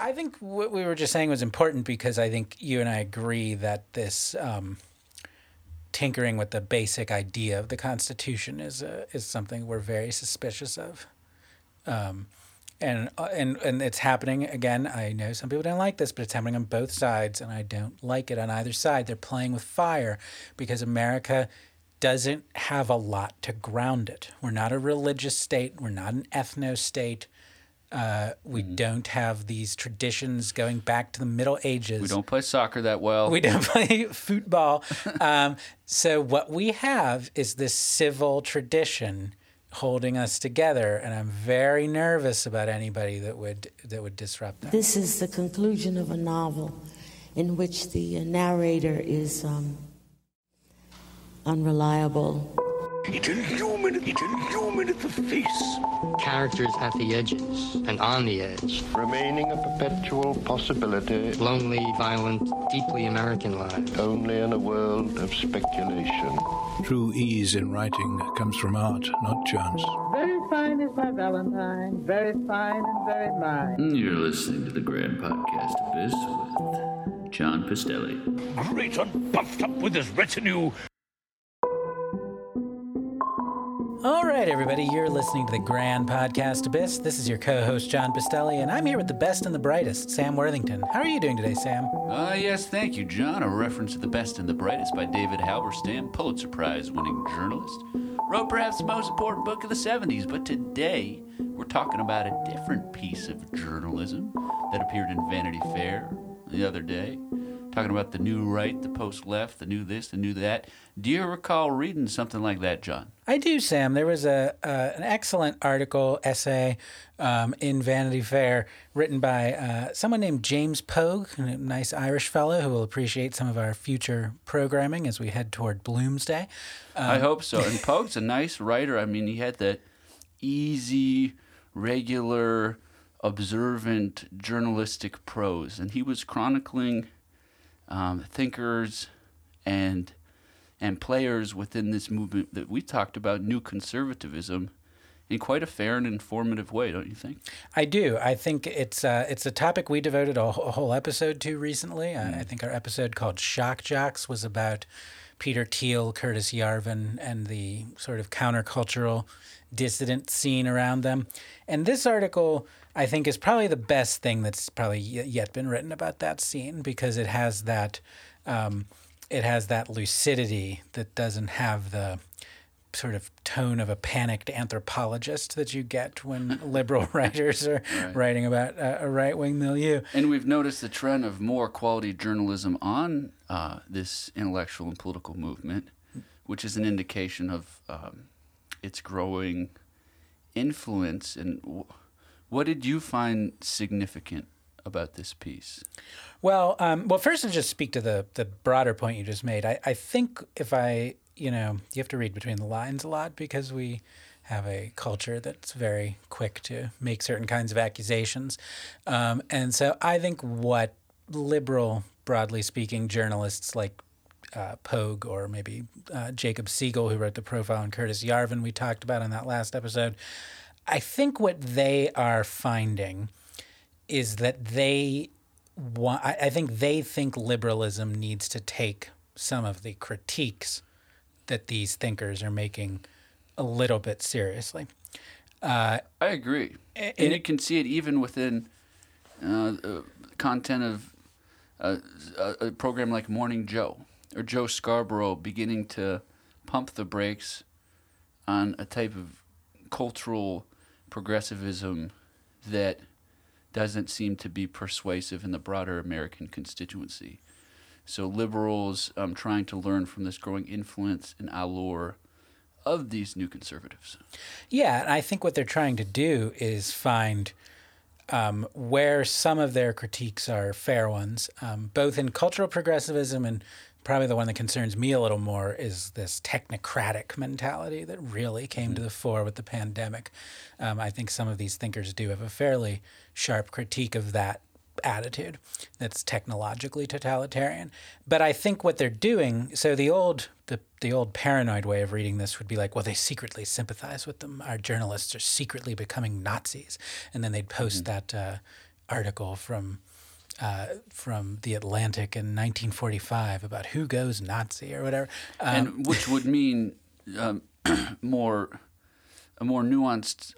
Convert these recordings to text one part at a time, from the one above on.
I think what we were just saying was important because I think you and I agree that this tinkering with the basic idea of the Constitution is something we're very suspicious of. And it's happening again. I know some people don't like this, but it's happening on both sides, and I don't like it on either side. They're playing with fire because America doesn't have a lot to ground it. We're not a religious state. We're not an ethno state. We don't have these traditions going back to the Middle Ages. We don't play soccer that well. We don't play football. So what we have is this civil tradition holding us together, and I'm very nervous about anybody that would disrupt that. This is the conclusion of a novel in which the narrator is unreliable. It's inhuman at the face. Characters at the edges and on the edge. Remaining a perpetual possibility. Lonely, violent, deeply American lives. Only in a world of speculation. True ease in writing comes from art, not chance. Very fine is my valentine, very fine and very mine. You're listening to The Grand Podcast Abyss with John Pistelli. Great and puffed up with his retinue. All right, everybody, you're listening to The Grand Podcast Abyss. This is your co-host, John Pistelli, and I'm here with the best and the brightest, Sam Worthington. How are you doing today, Sam? Yes, thank you, John. A reference to The Best and the Brightest by David Halberstam, Pulitzer Prize-winning journalist. Wrote perhaps the most important book of the 70s, but today we're talking about a different piece of journalism that appeared in Vanity Fair the other day. Talking about the new right, the post-left, the new this, the new that. Do you recall reading something like that, John? I do, Sam. There was an excellent article, essay in Vanity Fair written by someone named James Pogue, a nice Irish fellow who will appreciate some of our future programming as we head toward Bloomsday. I hope so. And Pogue's a nice writer. I mean, he had that easy, regular, observant, journalistic prose. And he was chronicling thinkers and players within this movement that we talked about, new conservatism, in quite a fair and informative way, don't you think? I do. I think it's a topic we devoted a whole episode to recently. I think our episode called Shock Jocks was about Peter Thiel, Curtis Yarvin, and the sort of countercultural dissident scene around them. And this article, I think, is probably the best thing that's probably yet been written about that scene because it has that lucidity that doesn't have the sort of tone of a panicked anthropologist that you get when liberal writers are writing about a right-wing milieu. And we've noticed the trend of more quality journalism on this intellectual and political movement, which is an indication of its growing influence. And what did you find significant about this piece? Well, first I'll just speak to the broader point you just made. I think you have to read between the lines a lot because we have a culture that's very quick to make certain kinds of accusations. And so I think what liberal, broadly speaking, journalists like Pogue or maybe Jacob Siegel, who wrote the profile on Curtis Yarvin we talked about on that last episode, I think what they are finding is that they think liberalism needs to take some of the critiques that these thinkers are making a little bit seriously. I agree. And you can see it even within content of a program like Morning Joe or Joe Scarborough beginning to pump the brakes on a type of cultural progressivism that doesn't seem to be persuasive in the broader American constituency. So liberals trying to learn from this growing influence and allure of these new conservatives. Yeah, and I think what they're trying to do is find where some of their critiques are fair ones, both in cultural progressivism and probably the one that concerns me a little more is this technocratic mentality that really came to the fore with the pandemic. I think some of these thinkers do have a fairly sharp critique of that attitude that's technologically totalitarian. But I think what they're doing, so the old paranoid way of reading this would be like, well, they secretly sympathize with them. Our journalists are secretly becoming Nazis. And then they'd post that article from The Atlantic in 1945 about who goes Nazi or whatever. And which would mean a more nuanced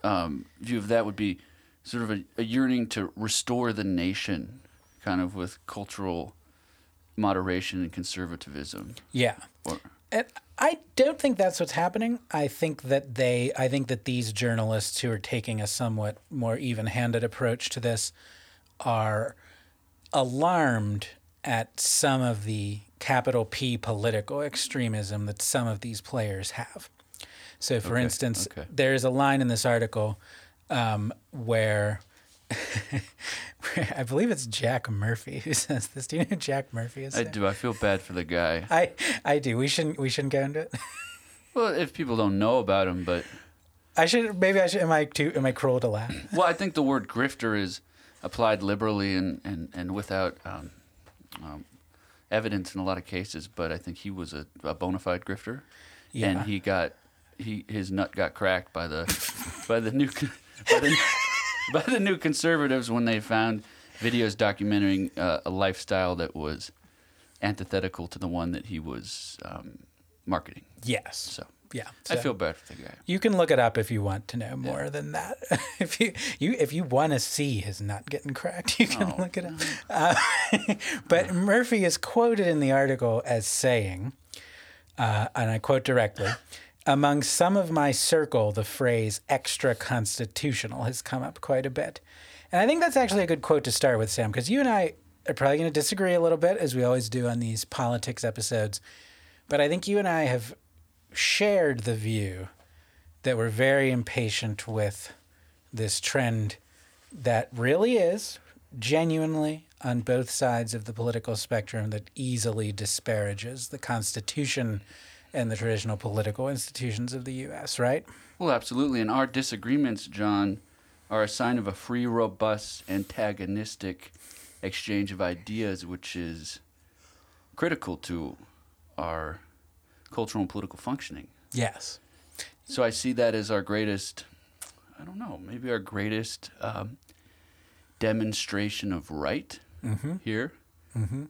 view of that would be sort of a yearning to restore the nation, kind of with cultural moderation and conservatism. Yeah. And I don't think that's what's happening. I think that these journalists who are taking a somewhat more even-handed approach to this are alarmed at some of the capital P political extremism that some of these players have. So, for instance, there's a line in this article where I believe it's Jack Murphy who says this. Do you know who Jack Murphy is? I do. I feel bad for the guy. I do. We shouldn't go into it. Well, if people don't know about him, but I should. Am I cruel to laugh? Well, I think the word grifter is applied liberally and without evidence in a lot of cases, but I think he was a bona fide grifter, yeah. And his nut got cracked by the new conservatives when they found videos documenting a lifestyle that was antithetical to the one that he was marketing. Yes. So I feel bad for the guy. You can look it up if you want to know more than that. If you want to see his nut getting cracked, you can look it up. But Murphy is quoted in the article as saying, and I quote directly, "Among some of my circle, the phrase extra-constitutional has come up quite a bit." And I think that's actually a good quote to start with, Sam, because you and I are probably going to disagree a little bit, as we always do on these politics episodes. But I think you and I have shared the view that we're very impatient with this trend that really is genuinely on both sides of the political spectrum that easily disparages the Constitution and the traditional political institutions of the U.S., right? Well, absolutely. And our disagreements, John, are a sign of a free, robust, antagonistic exchange of ideas, which is critical to our cultural and political functioning. Yes. So I see that as our greatest, I don't know, maybe our greatest demonstration of right here,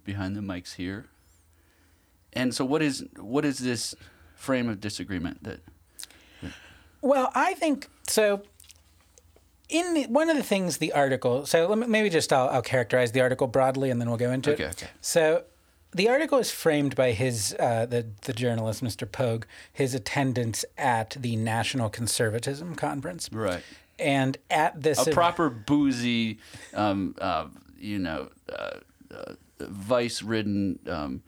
behind the mics here. And so what is this frame of disagreement that... Well, I think, so in one of the things the article... So let me, maybe just I'll characterize the article broadly and then we'll go into it. Okay. So the article is framed by his, the journalist, Mr. Pogue, his attendance at the National Conservatism Conference. Right. And at this... proper boozy, vice-ridden...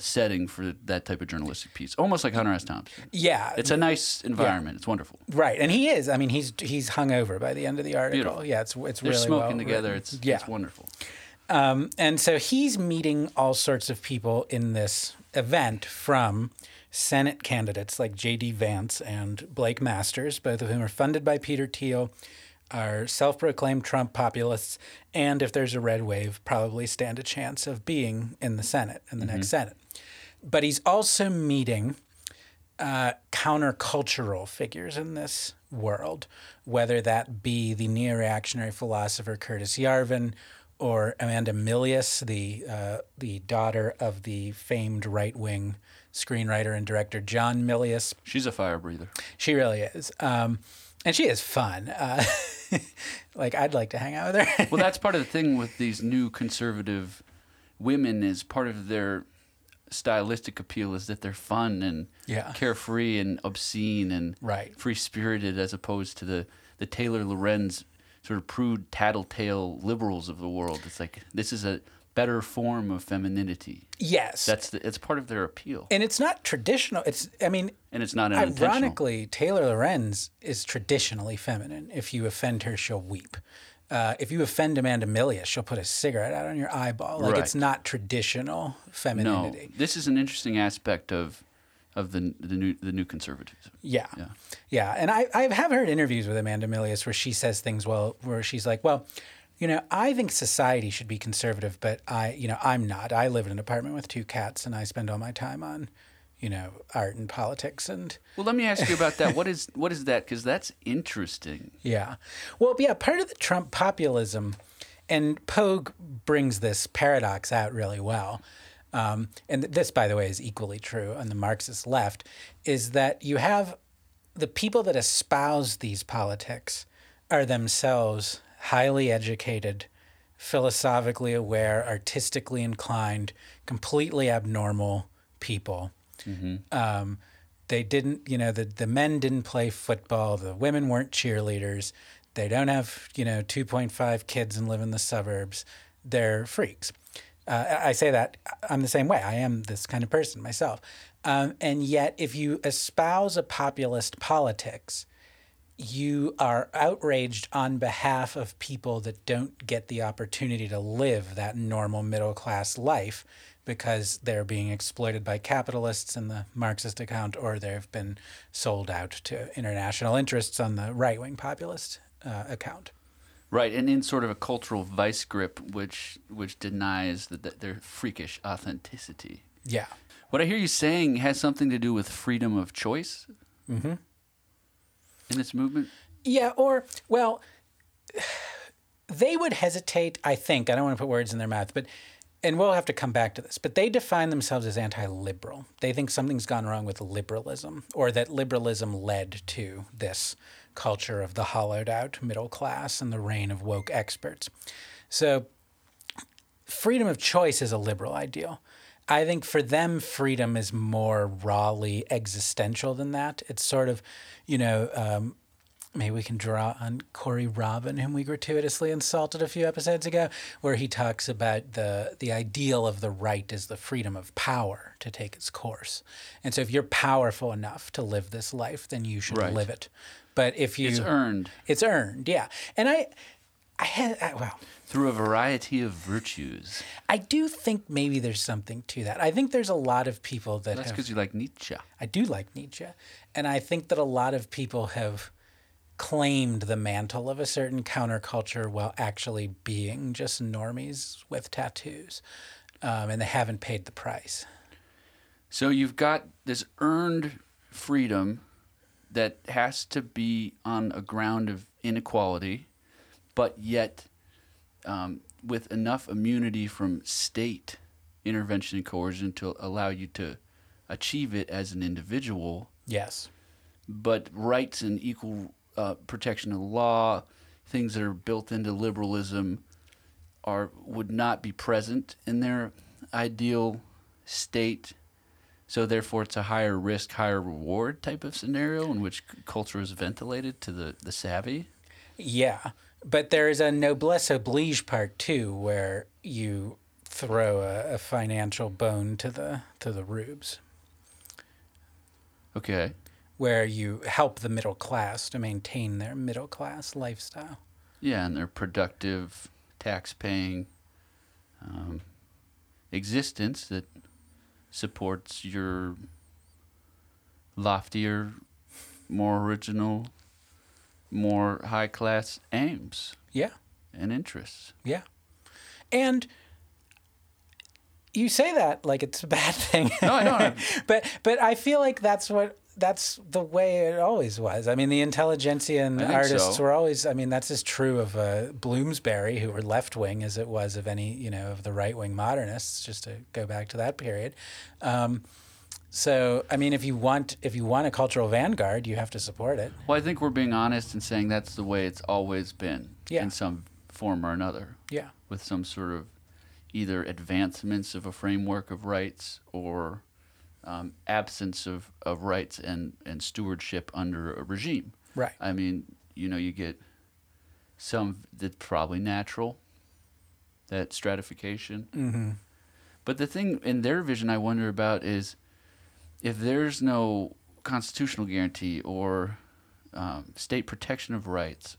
setting for that type of journalistic piece, almost like Hunter S. Thompson. Yeah, it's a nice environment. Yeah. It's wonderful. Right, and he is. I mean, he's hungover by the end of the article. Beautiful. Yeah, it's really smoking well together. Written. It's wonderful. And so he's meeting all sorts of people in this event, from Senate candidates like J.D. Vance and Blake Masters, both of whom are funded by Peter Thiel, are self-proclaimed Trump populists, and if there's a red wave, probably stand a chance of being in the Senate, in the next Senate. But he's also meeting countercultural figures in this world, whether that be the neo-reactionary philosopher Curtis Yarvin or Amanda Milius, the daughter of the famed right-wing screenwriter and director John Milius. She's a fire breather. She really is. And she is fun. I'd like to hang out with her. Well, that's part of the thing with these new conservative women, is part of their stylistic appeal is that they're fun and carefree and obscene and free-spirited, as opposed to the Taylor Lorenz sort of prude, tattletale liberals of the world. It's like, this is a better form of femininity. Yes. It's part of their appeal. And it's not traditional. And it's not unintentional. Ironically, Taylor Lorenz is traditionally feminine. If you offend her, she'll weep. If you offend Amanda Milius, she'll put a cigarette out on your eyeball. It's not traditional femininity. No. This is an interesting aspect of the new conservatism. Yeah. And I have heard interviews with Amanda Milius where she says things where she's like, well, you know, I think society should be conservative, but I'm not. I live in an apartment with two cats, and I spend all my time on, art and politics. And well, let me ask you about that. What is that? Because that's interesting. Yeah. Well, yeah. Part of the Trump populism And Pogue brings this paradox out really well. And this, by the way, is equally true on the Marxist left, is that you have the people that espouse these politics are themselves highly educated, philosophically aware, artistically inclined, completely abnormal people. Mm-hmm. They didn't, you know, the men didn't play football. The women weren't cheerleaders. They don't have, you know, 2.5 kids and live in the suburbs. They're freaks. I say that I'm the same way. I am this kind of person myself. And yet if you espouse a populist politics, you are outraged on behalf of people that don't get the opportunity to live that normal middle-class life because they're being exploited by capitalists in the Marxist account, or they've been sold out to international interests on the right-wing populist account. Right, and in sort of a cultural vice grip, which denies that their freakish authenticity. Yeah. What I hear you saying has something to do with freedom of choice? Mm-hmm. In this movement? Yeah, or, well, they would hesitate, I think, I don't want to put words in their mouth, but, and we'll have to come back to this, but they define themselves as anti-liberal. They think something's gone wrong with liberalism, or that liberalism led to this culture of the hollowed-out middle class and the reign of woke experts. So freedom of choice is a liberal ideal. I think for them, freedom is more rawly existential than that. It's sort of, you know, maybe we can draw on Corey Robin, whom we gratuitously insulted a few episodes ago, where he talks about the ideal of the right is the freedom of power to take its course. And so if you're powerful enough to live this life, then you should live it. But if you... It's earned. It's earned, yeah. And I through a variety of virtues. I do think maybe there's something to that. I think there's a lot of people that That's because you like Nietzsche. I do like Nietzsche. And I think that a lot of people have claimed the mantle of a certain counterculture while actually being just normies with tattoos. And they haven't paid the price. So you've got this earned freedom that has to be on a ground of inequality, but yet... with enough immunity from state intervention and coercion to allow you to achieve it as an individual. Yes. But rights and equal protection of law, things that are built into liberalism, would not be present in their ideal state. So therefore, it's a higher risk, higher reward type of scenario in which culture is ventilated to the savvy. Yeah. But there is a noblesse oblige part, too, where you throw a financial bone to the rubes. Okay. Where you help the middle class to maintain their middle class lifestyle. Yeah, and their productive, tax-paying existence that supports your loftier, more original... more high-class aims and interests. Yeah. And you say that like it's a bad thing. No, I don't. But I feel like that's the way it always was. I mean, the intelligentsia and artists were always, I mean, that's as true of Bloomsbury, who were left-wing, as it was of any, you know, of the right-wing modernists, just to go back to that period. So, I mean, if you want a cultural vanguard, you have to support it. Well, I think we're being honest in saying that's the way it's always been in some form or another. Yeah. With some sort of either advancements of a framework of rights or absence of rights and stewardship under a regime. Right. I mean, you know, you get some that's probably natural, that stratification. Mm-hmm. But the thing in their vision I wonder about is, if there's no constitutional guarantee or state protection of rights,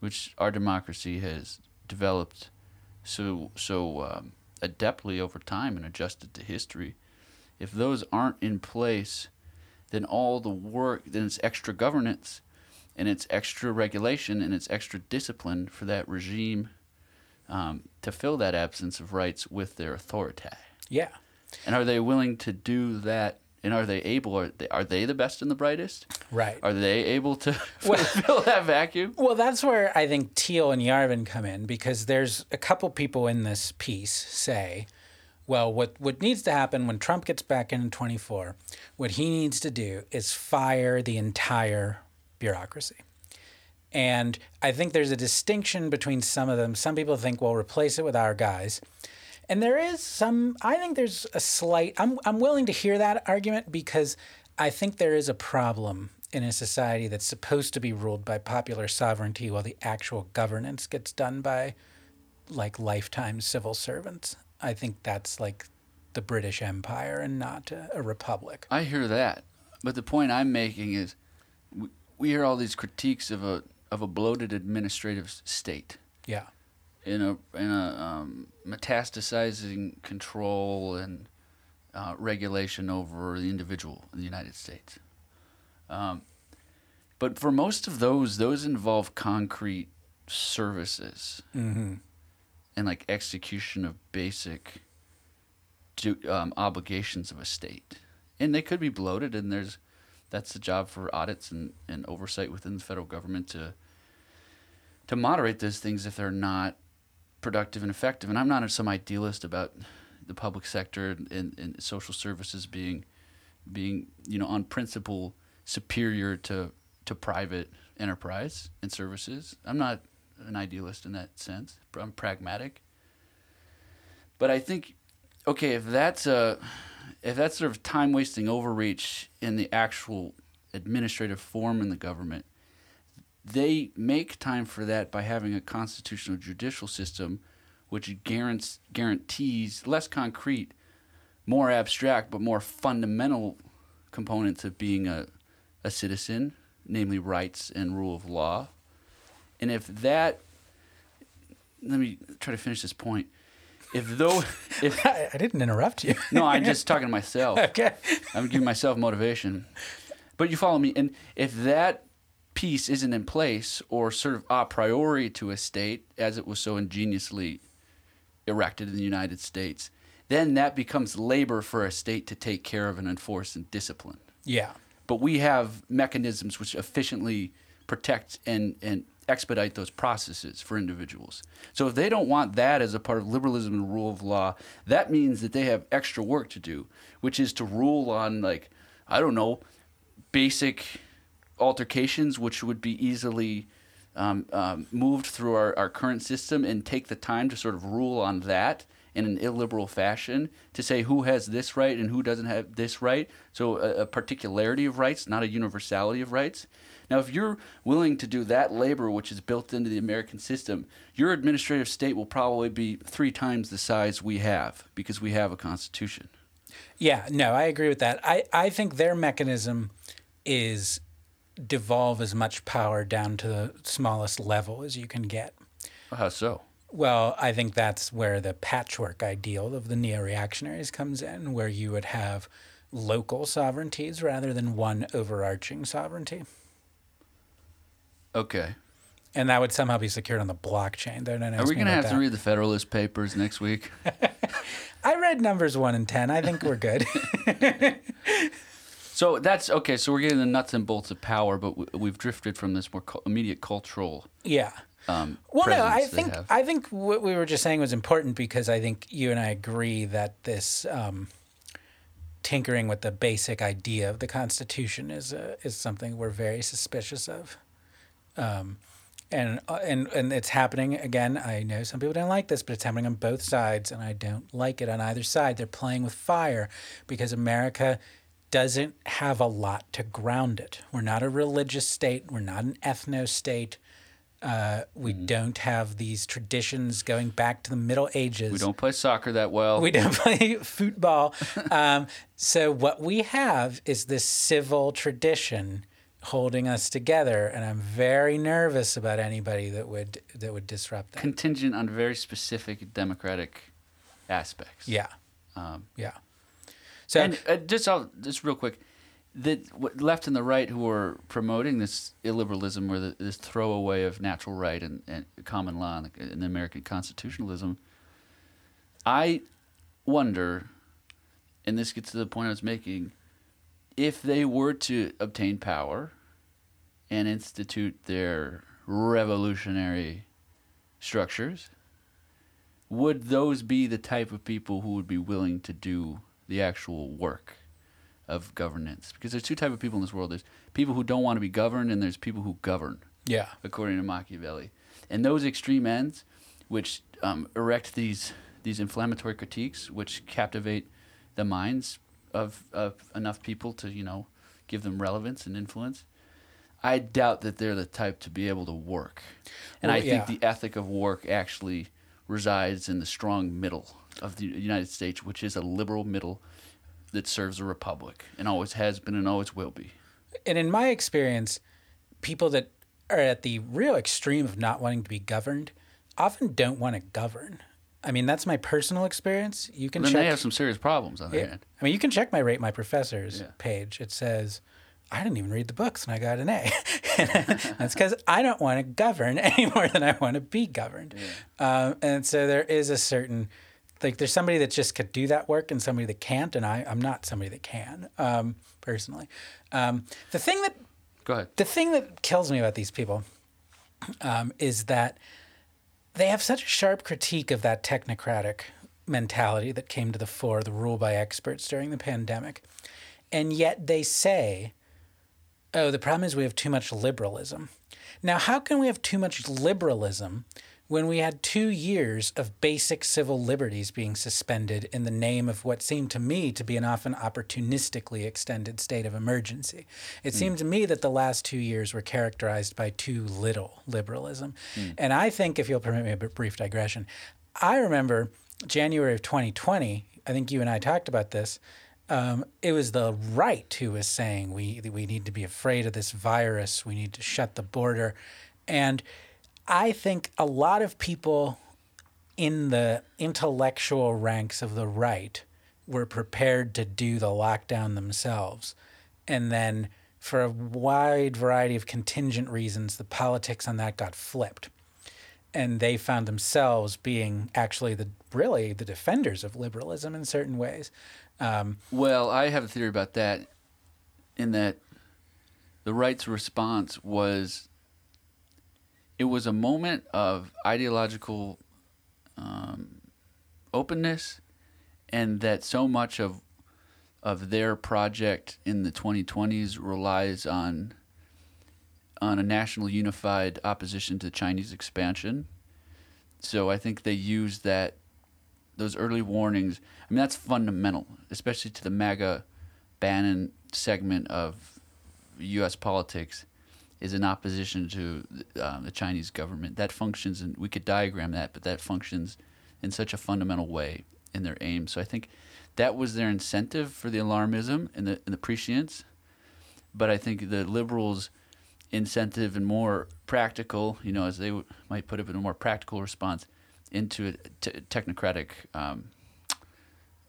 which our democracy has developed so adeptly over time and adjusted to history, if those aren't in place, then all the work, then it's extra governance and it's extra regulation and it's extra discipline for that regime to fill that absence of rights with their authority. Yeah. And are they willing to do that And are they able? Are they the best and the brightest? Right. Are they able to fill that vacuum? Well, that's where I think Thiel and Yarvin come in, because there's a couple people in this piece say, well, what needs to happen when Trump gets back in 24, what he needs to do is fire the entire bureaucracy. And I think there's a distinction between some of them. Some people think, well, replace it with our guys. And there is some, I think there's a slight, I'm willing to hear that argument, because I think there is a problem in a society that's supposed to be ruled by popular sovereignty while the actual governance gets done by, like, lifetime civil servants. I think that's like the British Empire and not a republic. I hear that. But the point I'm making is we hear all these critiques of a bloated administrative state. Yeah. In a metastasizing control and regulation over the individual in the United States. But for most of those involve concrete services. Mm-hmm. And like execution of basic obligations of a state. And they could be bloated, and that's the job for audits and oversight within the federal government to moderate those things if they're not productive and effective. And I'm not some idealist about the public sector and social services being on principle superior to private enterprise and services. I'm not an idealist in that sense. I'm pragmatic. But I think, okay, if that's sort of time-wasting overreach in the actual administrative form in the government, they make time for that by having a constitutional judicial system which guarantees less concrete, more abstract, but more fundamental components of being a citizen, namely rights and rule of law. And if that – let me try to finish this point. I didn't interrupt you. No, I'm just talking to myself. Okay. I'm giving myself motivation. But you follow me. And if that piece isn't in place, or sort of a priori to a state, as it was so ingeniously erected in the United States, then that becomes labor for a state to take care of and enforce and discipline. Yeah. But we have mechanisms which efficiently protect and expedite those processes for individuals. So if they don't want that as a part of liberalism and rule of law, that means that they have extra work to do, which is to rule on, like, I don't know, basic altercations which would be easily moved through our current system, and take the time to sort of rule on that in an illiberal fashion, to say who has this right and who doesn't have this right. So a particularity of rights, not a universality of rights. Now, if you're willing to do that labor, which is built into the American system, your administrative state will probably be 3 times the size we have, because we have a constitution. Yeah, no, I agree with that. I think their mechanism is devolve as much power down to the smallest level as you can get. How so? Well, I think that's where the patchwork ideal of the neo-reactionaries comes in, where you would have local sovereignties rather than one overarching sovereignty. Okay. And that would somehow be secured on the blockchain. Don't ask me about that. Are we going to have to read the Federalist Papers next week? I read numbers 1 and 10. I think we're good. So that's okay. So we're getting the nuts and bolts of power, but we've drifted from this more immediate cultural. Yeah. Well, no, I think what we were just saying was important, because I think you and I agree that this tinkering with the basic idea of the Constitution is something we're very suspicious of, and it's happening again. I know some people don't like this, but it's happening on both sides, and I don't like it on either side. They're playing with fire because America doesn't have a lot to ground it. We're not a religious state. We're not an ethno state. We don't have these traditions going back to the Middle Ages. We don't play soccer that well. We don't play football. So what we have is this civil tradition holding us together, and I'm very nervous about anybody that would disrupt that. Contingent on very specific democratic aspects. Yeah. Yeah. So, and just real quick, the left and the right who are promoting this illiberalism, or this throwaway of natural right and common law and American constitutionalism, I wonder, and this gets to the point I was making, if they were to obtain power and institute their revolutionary structures, would those be the type of people who would be willing to do the actual work of governance? Because there's two types of people in this world. There's people who don't want to be governed, and there's people who govern, yeah, according to Machiavelli. And those extreme ends, which erect these inflammatory critiques, which captivate the minds of enough people to, you know, give them relevance and influence, I doubt that they're the type to be able to work. And well, I think the ethic of work actually resides in the strong middle of the United States, which is a liberal middle that serves a republic and always has been and always will be. And in my experience, people that are at the real extreme of not wanting to be governed often don't want to govern. I mean, that's my personal experience. You can They have some serious problems on their hand. I mean, you can check my Rate My Professors page. It says, I didn't even read the books and I got an A. That's because I don't want to govern any more than I want to be governed. Yeah. And so there is a certain, like, there's somebody that just could do that work and somebody that can't, and I'm not somebody that can, personally. The thing that kills me about these people is that they have such a sharp critique of that technocratic mentality that came to the fore, the rule by experts during the pandemic. And yet they say, oh, the problem is we have too much liberalism. Now, how can we have too much liberalism when we had 2 years of basic civil liberties being suspended in the name of what seemed to me to be an often opportunistically extended state of emergency? It seemed to me that the last 2 years were characterized by too little liberalism. And I think, if you'll permit me a brief digression, I remember January of 2020, I think you and I talked about this, it was the right who was saying we need to be afraid of this virus, we need to shut the border. And I think a lot of people in the intellectual ranks of the right were prepared to do the lockdown themselves. And then for a wide variety of contingent reasons, the politics on that got flipped. And they found themselves being actually the defenders of liberalism in certain ways. Well, I have a theory about that, in that the right's response was, it was a moment of ideological openness, and that so much of their project in the 2020s relies on a national unified opposition to Chinese expansion. So I think they used those early warnings. I mean, that's fundamental, especially to the MAGA Bannon segment of U.S. politics, is in opposition to the Chinese government. That functions, and we could diagram that, but that functions in such a fundamental way in their aim. So I think that was their incentive for the alarmism and the prescience. But I think the liberals' incentive and more practical, you know, as they might put it, in a more practical response into a technocratic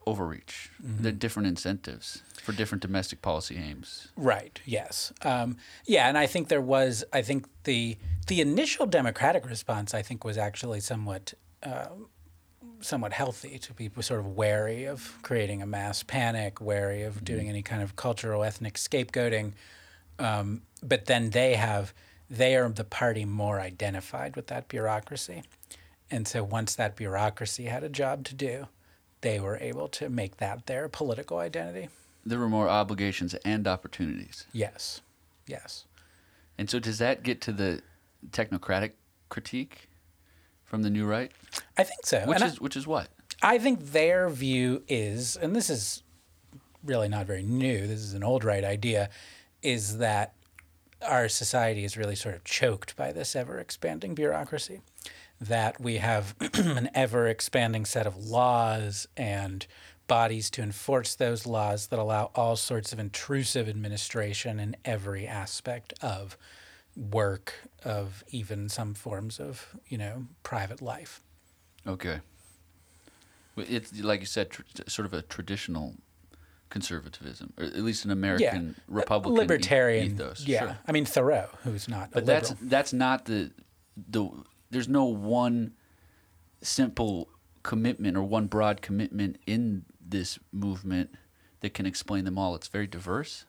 overreach. Mm-hmm. They're different incentives for different domestic policy aims. Right, yes. And I think the initial Democratic response, I think, was actually somewhat healthy, to be sort of wary of creating a mass panic, wary of doing any kind of cultural, ethnic scapegoating. But then they are the party more identified with that bureaucracy. And so once that bureaucracy had a job to do, they were able to make that their political identity. There were more obligations and opportunities. Yes, yes. And so does that get to the technocratic critique from the new right? I think so. Which is what? I think their view is, and this is really not very new, this is an old right idea, is that our society is really sort of choked by this ever-expanding bureaucracy, that we have an ever-expanding set of laws and bodies to enforce those laws that allow all sorts of intrusive administration in every aspect of work, of even some forms of, you know, private life. Okay. It's, like you said, sort of a traditional conservatism, or at least an American Republican libertarian ethos. Yeah, sure. I mean, Thoreau, who's not a liberal. But that's not the there's no one simple commitment or one broad commitment in this movement that can explain them all. It's very diverse.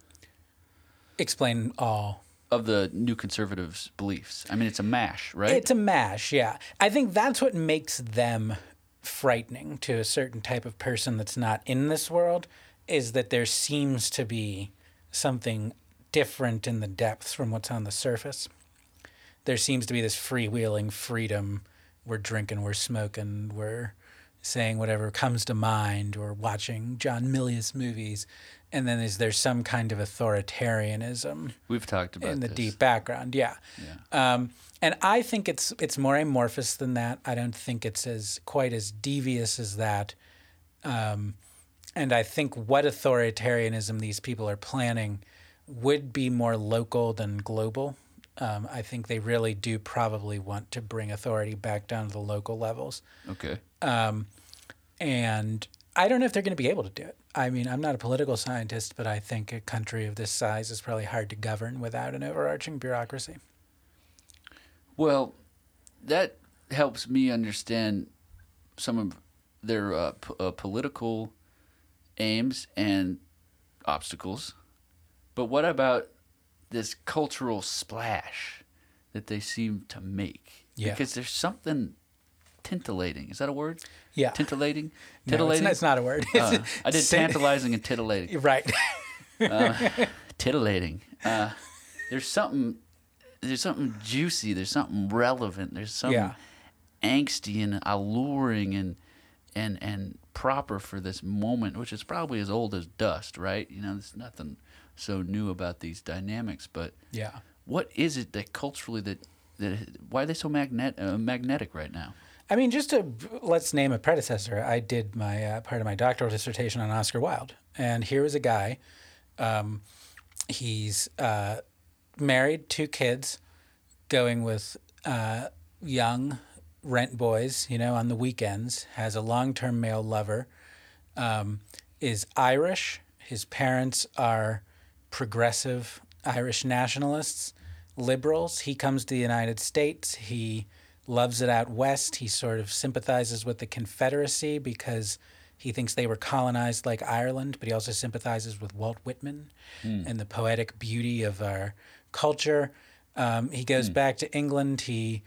Explain all. Of the New Conservatives' beliefs. I mean, it's a mash, right? It's a mash, yeah. I think that's what makes them frightening to a certain type of person that's not in this world, is that there seems to be something different in the depths from what's on the surface. There seems to be this freewheeling freedom. We're drinking, we're smoking, we're saying whatever comes to mind, or watching John Milius movies. And then is there some kind of authoritarianism? We've talked about in the deep background, yeah. And I think it's more amorphous than that. I don't think it's as quite as devious as that. And I think what authoritarianism these people are planning would be more local than global. I think they really do probably want to bring authority back down to the local levels. Okay. And I don't know if they're going to be able to do it. I mean, I'm not a political scientist, but I think a country of this size is probably hard to govern without an overarching bureaucracy. Well, that helps me understand some of their political aims and obstacles. But what about this cultural splash that they seem to make? Yeah. Because there's something tintillating. Is that a word? Yeah. Tintillating? Titillating? No, it's not a word. I did tantalizing and titillating. Right. Titillating. There's something juicy. There's something relevant. There's something angsty and alluring and proper for this moment, which is probably as old as dust, right? You know, there's nothing so new about these dynamics. But what is it that culturally why are they so magnetic right now? I mean, let's name a predecessor. I did my part of my doctoral dissertation on Oscar Wilde, and here is a guy. He's married, 2 kids, going with young rent boys, you know, on the weekends, has a long-term male lover, is Irish. His parents are progressive Irish nationalists, liberals. He comes to the United States. He loves it out west. He sort of sympathizes with the Confederacy because he thinks they were colonized like Ireland, but he also sympathizes with Walt Whitman and the poetic beauty of our culture. He goes back to England. He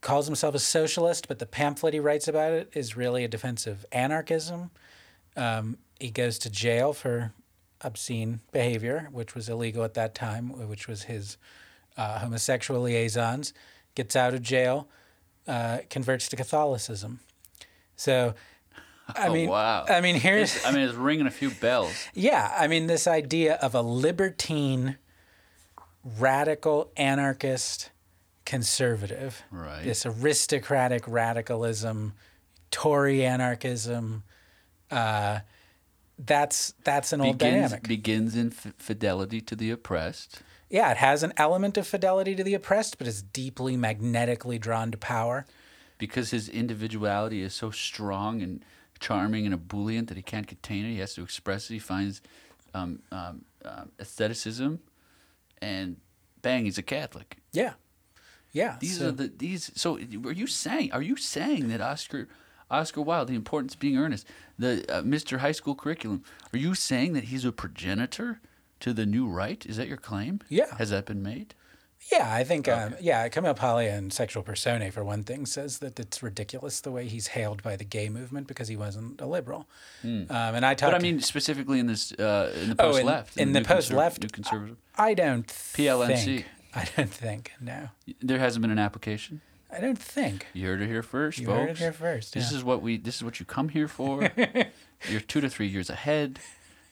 calls himself a socialist, but the pamphlet he writes about it is really a defense of anarchism. He goes to jail for obscene behavior, which was illegal at that time, which was his homosexual liaisons. Gets out of jail, converts to Catholicism. So, it's ringing a few bells. Yeah, I mean, this idea of a libertine, radical anarchist conservative, right? This aristocratic radicalism, Tory anarchism. That's an old dynamic. Begins in fidelity to the oppressed. Yeah, it has an element of fidelity to the oppressed, but it's deeply magnetically drawn to power. Because his individuality is so strong and charming and ebullient that he can't contain it. He has to express it. He finds aestheticism, and bang, he's a Catholic. Yeah, yeah. So are you saying that Oscar Wilde, the importance of being earnest, the Mr. High School curriculum, are you saying that he's a progenitor to the new right? Is that your claim? Yeah. Has that been made? Yeah, I think, okay. Camille Paglia in Sexual Personae, for one thing, says that it's ridiculous the way he's hailed by the gay movement because he wasn't a liberal. But I mean, specifically in the post-left. New conservative? I don't think, no. There hasn't been an application? I don't think. You heard it here first, folks. This is what you come here for. You're 2 to 3 years ahead.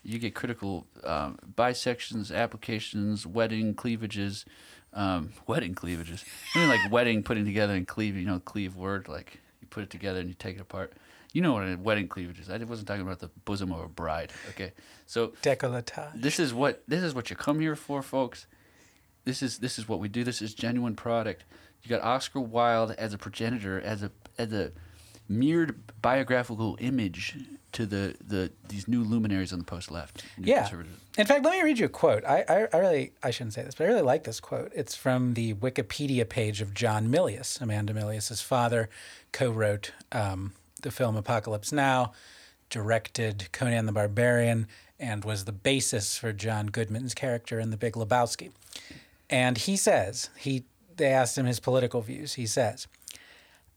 You get critical bisections, applications, wedding cleavages. I mean, like wedding, putting together and cleave, you know, cleave word, like you put it together and you take it apart. You know what a wedding cleavage is. I wasn't talking about the bosom of a bride, okay? So décolletage. This is what you come here for, folks. This is what we do. This is genuine product. You got Oscar Wilde as a progenitor, as a mirrored biographical image to these new luminaries on the post-left. Yeah. In fact, let me read you a quote. I shouldn't say this, but I really like this quote. It's from the Wikipedia page of John Milius. Amanda Milius' father co-wrote the film Apocalypse Now, directed Conan the Barbarian and was the basis for John Goodman's character in The Big Lebowski. And he says, they asked him his political views. He says,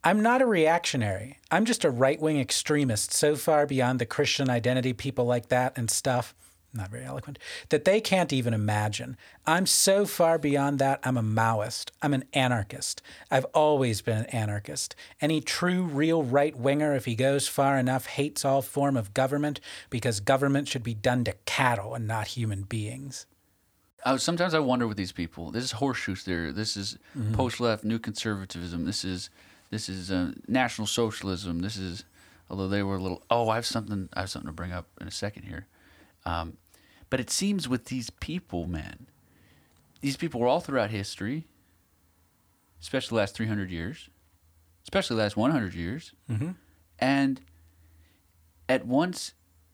"I'm not a reactionary. I'm just a right-wing extremist so far beyond the Christian identity people like that and stuff," not very eloquent, "that they can't even imagine. I'm so far beyond that, I'm a Maoist. I'm an anarchist. I've always been an anarchist. Any true, real right-winger, if he goes far enough, hates all form of government because government should be done to cattle and not human beings." Sometimes I wonder with these people. This is horseshoe theory. This is post-left, new conservatism. This is national socialism. This is, although they were a little. Oh, I have something to bring up in a second here. But it seems with these people, man, these people were all throughout history, especially the last 300 years, especially the last 100 years, and at once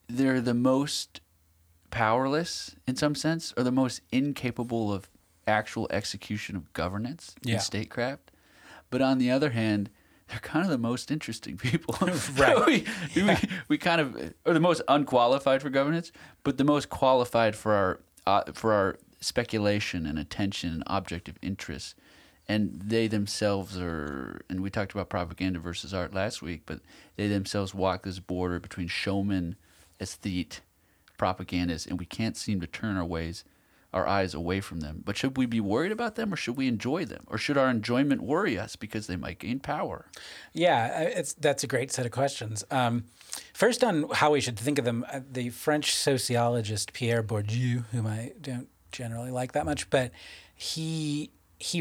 they're the most powerless in some sense, or the most incapable of actual execution of governance and statecraft. But on the other hand, they're kind of the most interesting people. Right. we kind of are the most unqualified for governance, but the most qualified for our speculation and attention and objective interest. And they themselves are, and we talked about propaganda versus art last week, but they themselves walk this border between showman, aesthete, propagandists, and we can't seem to turn our eyes away from them. But should we be worried about them, or should we enjoy them? Or should our enjoyment worry us because they might gain power? Yeah, that's a great set of questions. First, on how we should think of them, the French sociologist Pierre Bourdieu, whom I don't generally like that much, but he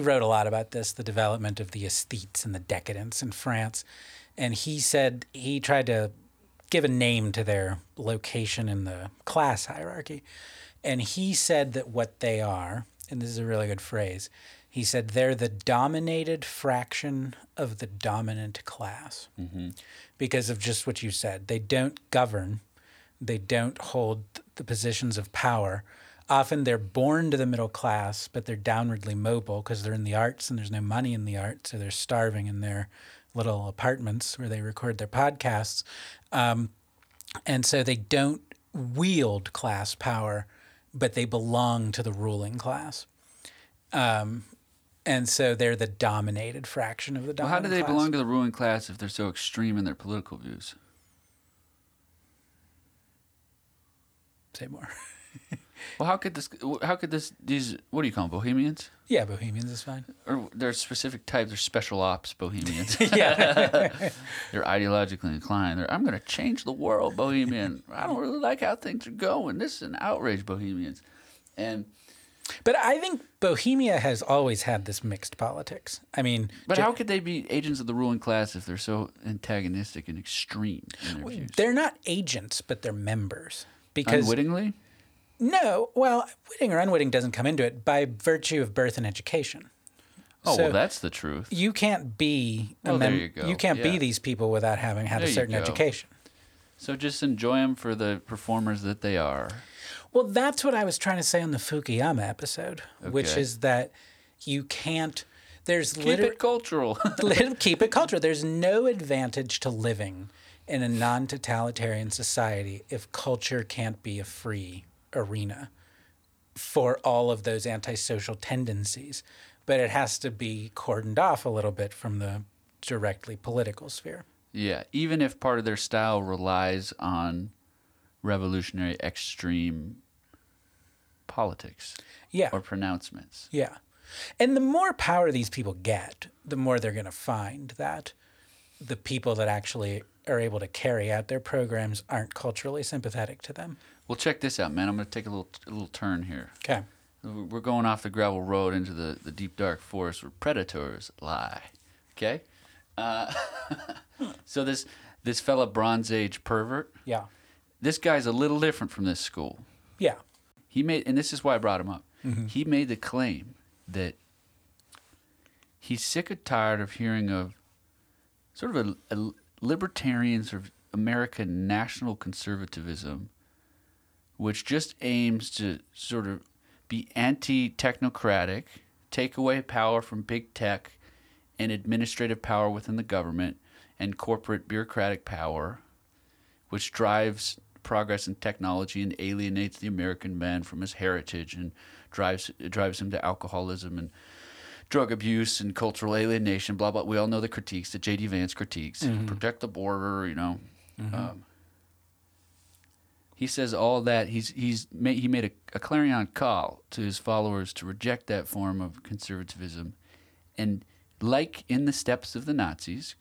wrote a lot about this, the development of the aesthetes and the decadence in France. And he said he tried to give a name to their location in the class hierarchy. And he said that what they are, and this is a really good phrase, he said they're the dominated fraction of the dominant class because of just what you said. They don't govern. They don't hold the positions of power. Often they're born to the middle class, but they're downwardly mobile because they're in the arts and there's no money in the arts, so they're starving in their little apartments where they record their podcasts. And so they don't wield class power, but they belong to the ruling class. And so they're the dominated fraction of the dominant class. Well, how do they belong to the ruling class if they're so extreme in their political views? Say more. Well, how could these, what do you call them, Bohemians? Yeah, Bohemians is fine. Or they're specific types, they're special ops Bohemians. Yeah. They're ideologically inclined. They're, I'm going to change the world, Bohemian. I don't really like how things are going. This is an outrage, Bohemians. But I think Bohemia has always had this mixed politics. I mean, but how could they be agents of the ruling class if they're so antagonistic and extreme in their views? They're not agents, but they're members. Because unwittingly? No, well, witting or unwitting doesn't come into it by virtue of birth and education. Oh, so well, that's the truth. You can't be be these people without having had a certain education. So just enjoy them for the performers that they are. Well, that's what I was trying to say on the Fukuyama episode, which is that you can't – keep it cultural. Keep it cultural. There's no advantage to living in a non-totalitarian society if culture can't be a free arena for all of those antisocial tendencies, but it has to be cordoned off a little bit from the directly political sphere. Yeah, even if part of their style relies on revolutionary extreme politics or pronouncements. Yeah. And the more power these people get, the more they're going to find that the people that actually are able to carry out their programs aren't culturally sympathetic to them. Well, check this out, man. I'm going to take a little turn here. Okay. We're going off the gravel road into the deep, dark forest where predators lie. Okay? So this fella Bronze Age pervert. Yeah. This guy's a little different from this school. Yeah. He made, and this is why I brought him up, he made the claim that he's sick and tired of hearing of sort of a libertarian sort of American national conservatism, which just aims to sort of be anti-technocratic, take away power from big tech and administrative power within the government and corporate bureaucratic power, which drives progress in technology and alienates the American man from his heritage and drives him to alcoholism and drug abuse and cultural alienation, blah, blah. We all know the critiques that J.D. Vance critiques. Mm-hmm. Protect the border, you know. Mm-hmm. He says all that. He made a clarion call to his followers to reject that form of conservatism. And like in the steps of the Nazis,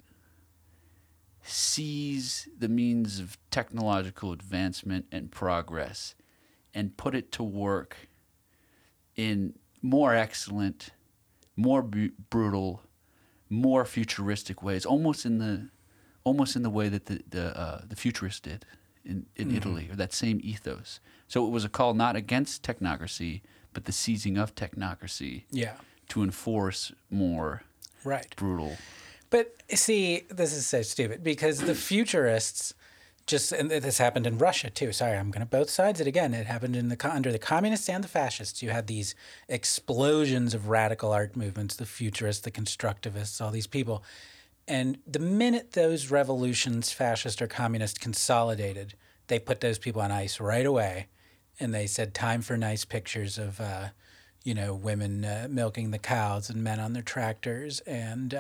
seize the means of technological advancement and progress and put it to work in more excellent, more brutal, more futuristic ways, almost in the way that the futurists did in mm-hmm. Italy, or that same ethos. So it was a call not against technocracy, but the seizing of technocracy to enforce more brutal. But see, this is so stupid because the futurists and this happened in Russia too. Sorry, I'm going to both sides it again. It happened under the communists and the fascists. You had these explosions of radical art movements, the futurists, the constructivists, all these people. And the minute those revolutions, fascist or communist, consolidated, they put those people on ice right away. And they said, time for nice pictures of, women milking the cows and men on their tractors and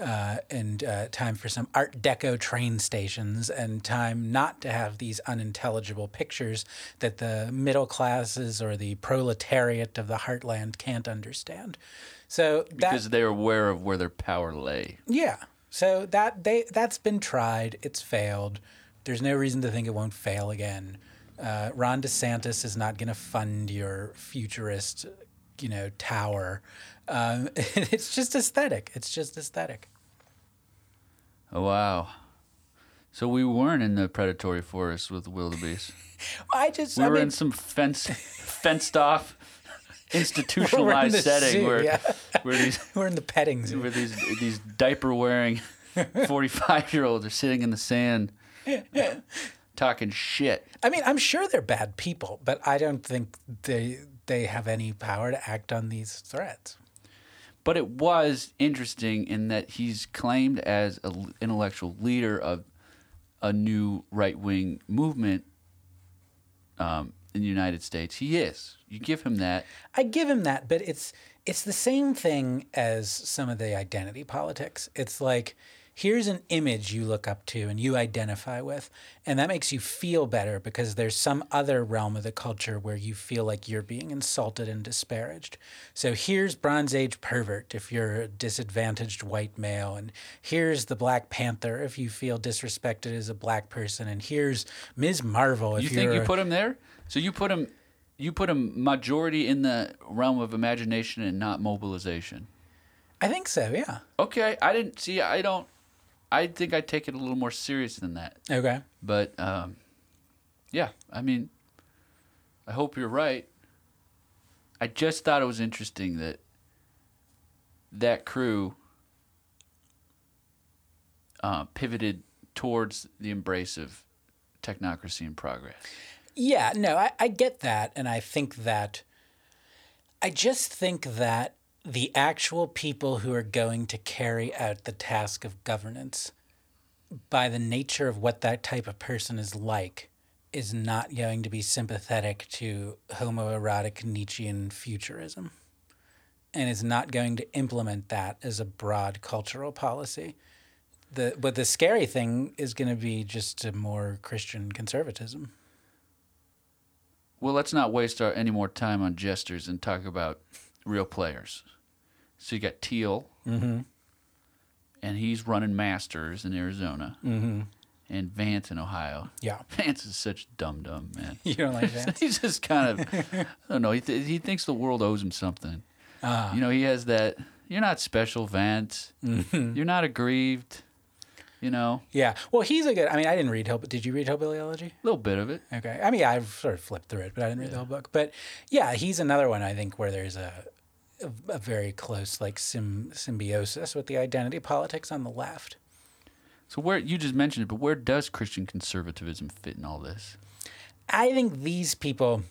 time for some Art Deco train stations, and time not to have these unintelligible pictures that the middle classes or the proletariat of the heartland can't understand. So because they're aware of where their power lay. Yeah. So that's been tried. It's failed. There's no reason to think it won't fail again. Ron DeSantis is not going to fund your futurist tower. It's just aesthetic. Oh, wow. So we weren't in the predatory forest with the wildebeest. We were in some fenced off, institutionalized setting. Zoo, we're in the petting zoo. Where these diaper-wearing 45-year-olds are sitting in the sand talking shit. I mean, I'm sure they're bad people, but I don't think they have any power to act on these threats. But it was interesting in that he's claimed as an intellectual leader of a new right-wing movement in the United States. He is. You give him that. I give him that, but it's the same thing as some of the identity politics. It's like, here's an image you look up to and you identify with, and that makes you feel better because there's some other realm of the culture where you feel like you're being insulted and disparaged. So here's Bronze Age pervert if you're a disadvantaged white male, and here's the Black Panther if you feel disrespected as a black person, and here's Ms. Marvel if you're... You think you put him there? So you put him majority in the realm of imagination and not mobilization. I think so, yeah. Okay, I think I take it a little more serious than that. Okay. But, I hope you're right. I just thought it was interesting that that crew pivoted towards the embrace of technocracy and progress. Yeah, no, I get that. And I just think that the actual people who are going to carry out the task of governance, by the nature of what that type of person is like, is not going to be sympathetic to homoerotic Nietzschean futurism, and is not going to implement that as a broad cultural policy. But the scary thing is going to be just a more Christian conservatism. Well, let's not waste any more time on jesters and talk about real players. So you got Thiel, mm-hmm. and he's running Masters in Arizona, mm-hmm. and Vance in Ohio. Yeah, Vance is such dumb man. You don't like Vance? He's just kind of, I don't know. He thinks the world owes him something. He has that. You're not special, Vance. Mm-hmm. You're not aggrieved. Yeah. Well, he's a good. I mean, I didn't read Hillbilly. Did you read Hillbillyology? A little bit of it. Okay. I mean, I've sort of flipped through it, but I didn't read the whole book. But yeah, he's another one I think where there's a very close symbiosis with the identity politics on the left. So where you just mentioned it, but where does Christian conservatism fit in all this? I think these people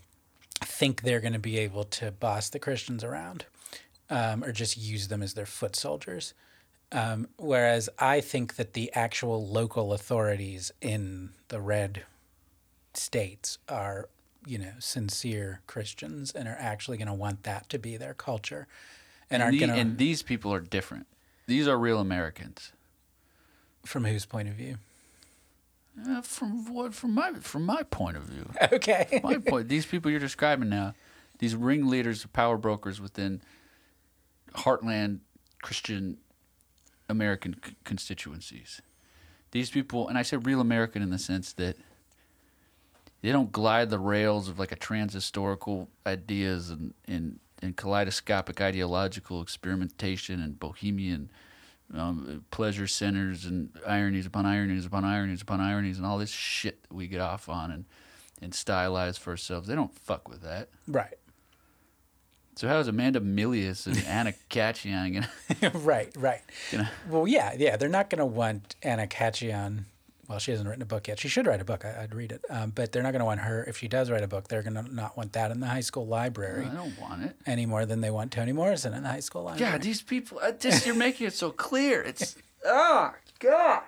think they're going to be able to boss the Christians around, or just use them as their foot soldiers. Whereas I think that the actual local authorities in the red states are, you know, sincere Christians and are actually going to want that to be their culture. And these people are different. These are real Americans. From whose point of view? From my point of view. Okay. My point. These people you're describing now, these ringleaders, power brokers within heartland Christian American constituencies. These people, and I say real American in the sense that they don't glide the rails of like a transhistorical ideas and kaleidoscopic ideological experimentation and bohemian pleasure centers and ironies upon ironies upon ironies upon ironies and all this shit that we get off on and stylize for ourselves. They don't fuck with that. Right. So how is Amanda Milius and Anna Khachiyan gonna? Right. Well, yeah. They're not gonna want Anna Khachiyan. Well, she hasn't written a book yet. She should write a book. I'd read it. But they're not gonna want her. If she does write a book, they're gonna not want that in the high school library. I don't want it any more than they want Toni Morrison in the high school library. Yeah, these people. You're making it so clear. It's oh God.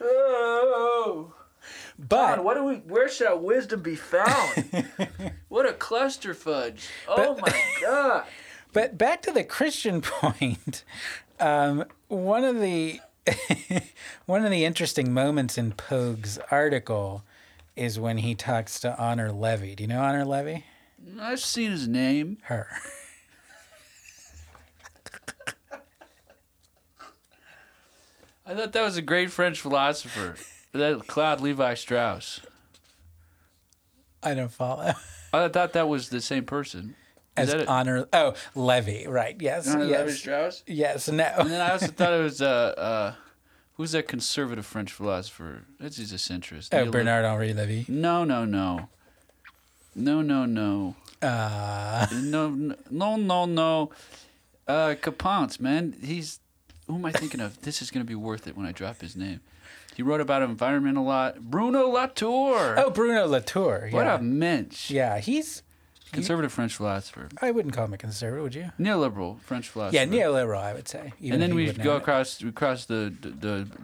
Oh. But God, where should our wisdom be found? What a cluster fudge. Oh my God. But back to the Christian point, one of the interesting moments in Pogue's article is when he talks to Honor Levy. Do you know Honor Levy? I've seen his name. Her. I thought that was a great French philosopher. That Claude Levi Strauss. I don't follow. I thought that was the same person. Levy, right? Yes. Honor Levy Strauss. Yes. No. And then I also thought it was who's that conservative French philosopher? He's a centrist. Oh, Bernard-Henri Levy. No. No. Capons, man. Who am I thinking of? This is gonna be worth it when I drop his name. He wrote about environment a lot. Bruno Latour. Oh, Bruno Latour. Yeah. What a mensch. Yeah, he's... Conservative French philosopher. I wouldn't call him a conservative, would you? Neoliberal French philosopher. Yeah, neoliberal, I would say. And then we go across the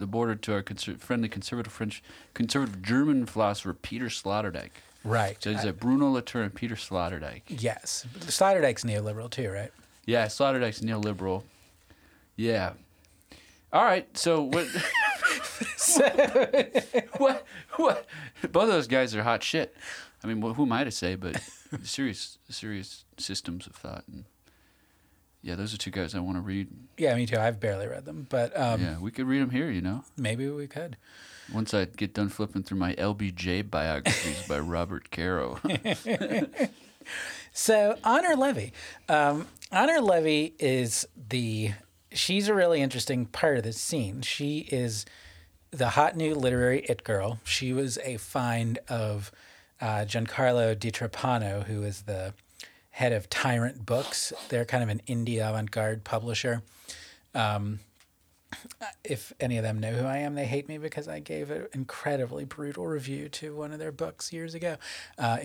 border to our friendly conservative German philosopher, Peter Sloterdijk. Right. So he's Bruno Latour and Peter Sloterdijk. Yes. Sloterdijk's neoliberal too, right? Yeah, Sloterdijk's neoliberal. Yeah. All right, so what... What? Both of those guys are hot shit. I mean, who am I to say? But serious systems of thought. And yeah, those are two guys I want to read. Yeah, me too. I've barely read them, but yeah, we could read them here. You know, maybe we could. Once I get done flipping through my LBJ biographies by Robert Caro. So Honor Levy, she's a really interesting part of this scene. She is the hot new literary it girl. She was a find of Giancarlo Di Trapano, who is the head of Tyrant Books. They're kind of an indie avant-garde publisher. If any of them know who I am, they hate me because I gave an incredibly brutal review to one of their books years ago, not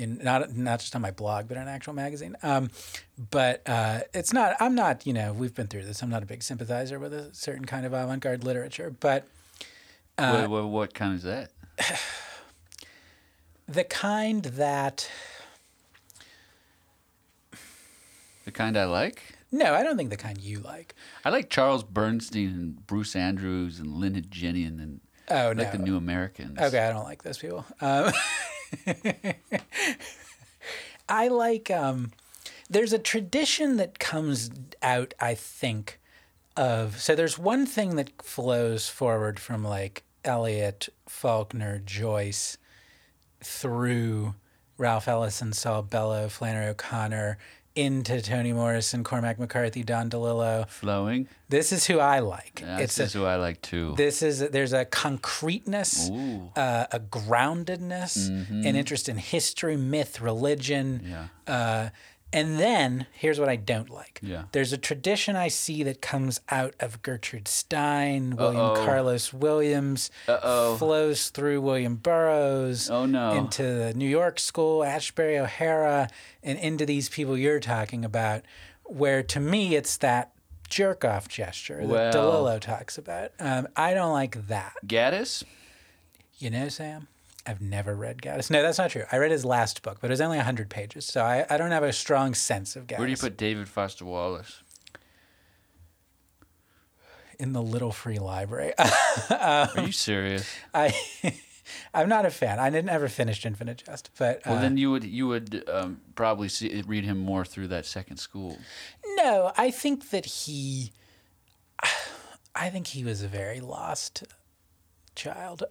just on my blog, but in an actual magazine. But it's not. I'm not. You know, we've been through this. I'm not a big sympathizer with a certain kind of avant-garde literature, but. What kind is that? The kind I like? No, I don't think the kind you like. I like Charles Bernstein and Bruce Andrews and Lynn Haginian and the New Americans. Okay, I don't like those people. I like there's a tradition that comes out, I think, so there's one thing that flows forward from like Eliot, Faulkner, Joyce, through Ralph Ellison, Saul Bellow, Flannery O'Connor, into Toni Morrison, Cormac McCarthy, Don DeLillo. Flowing. This is who I like. Yeah, this is who I like too. There's a concreteness, a groundedness, an interest in history, myth, religion. Yeah. And then here's what I don't like. Yeah. There's a tradition I see that comes out of Gertrude Stein, William Carlos Williams, flows through William Burroughs, into the New York School, Ashbery O'Hara, and into these people you're talking about, where to me it's that jerk-off gesture that DeLillo talks about. I don't like that. Gaddis? You know, Sam, I've never read Gaddis. No, that's not true. I read his last book, but it was only 100 pages, so I don't have a strong sense of Gaddis. Where do you put David Foster Wallace? In the Little Free Library. Are you serious? I'm not a fan. I didn't ever finish Infinite Jest, but well, then you would probably read him more through that second school. No, I think that he was a very lost child.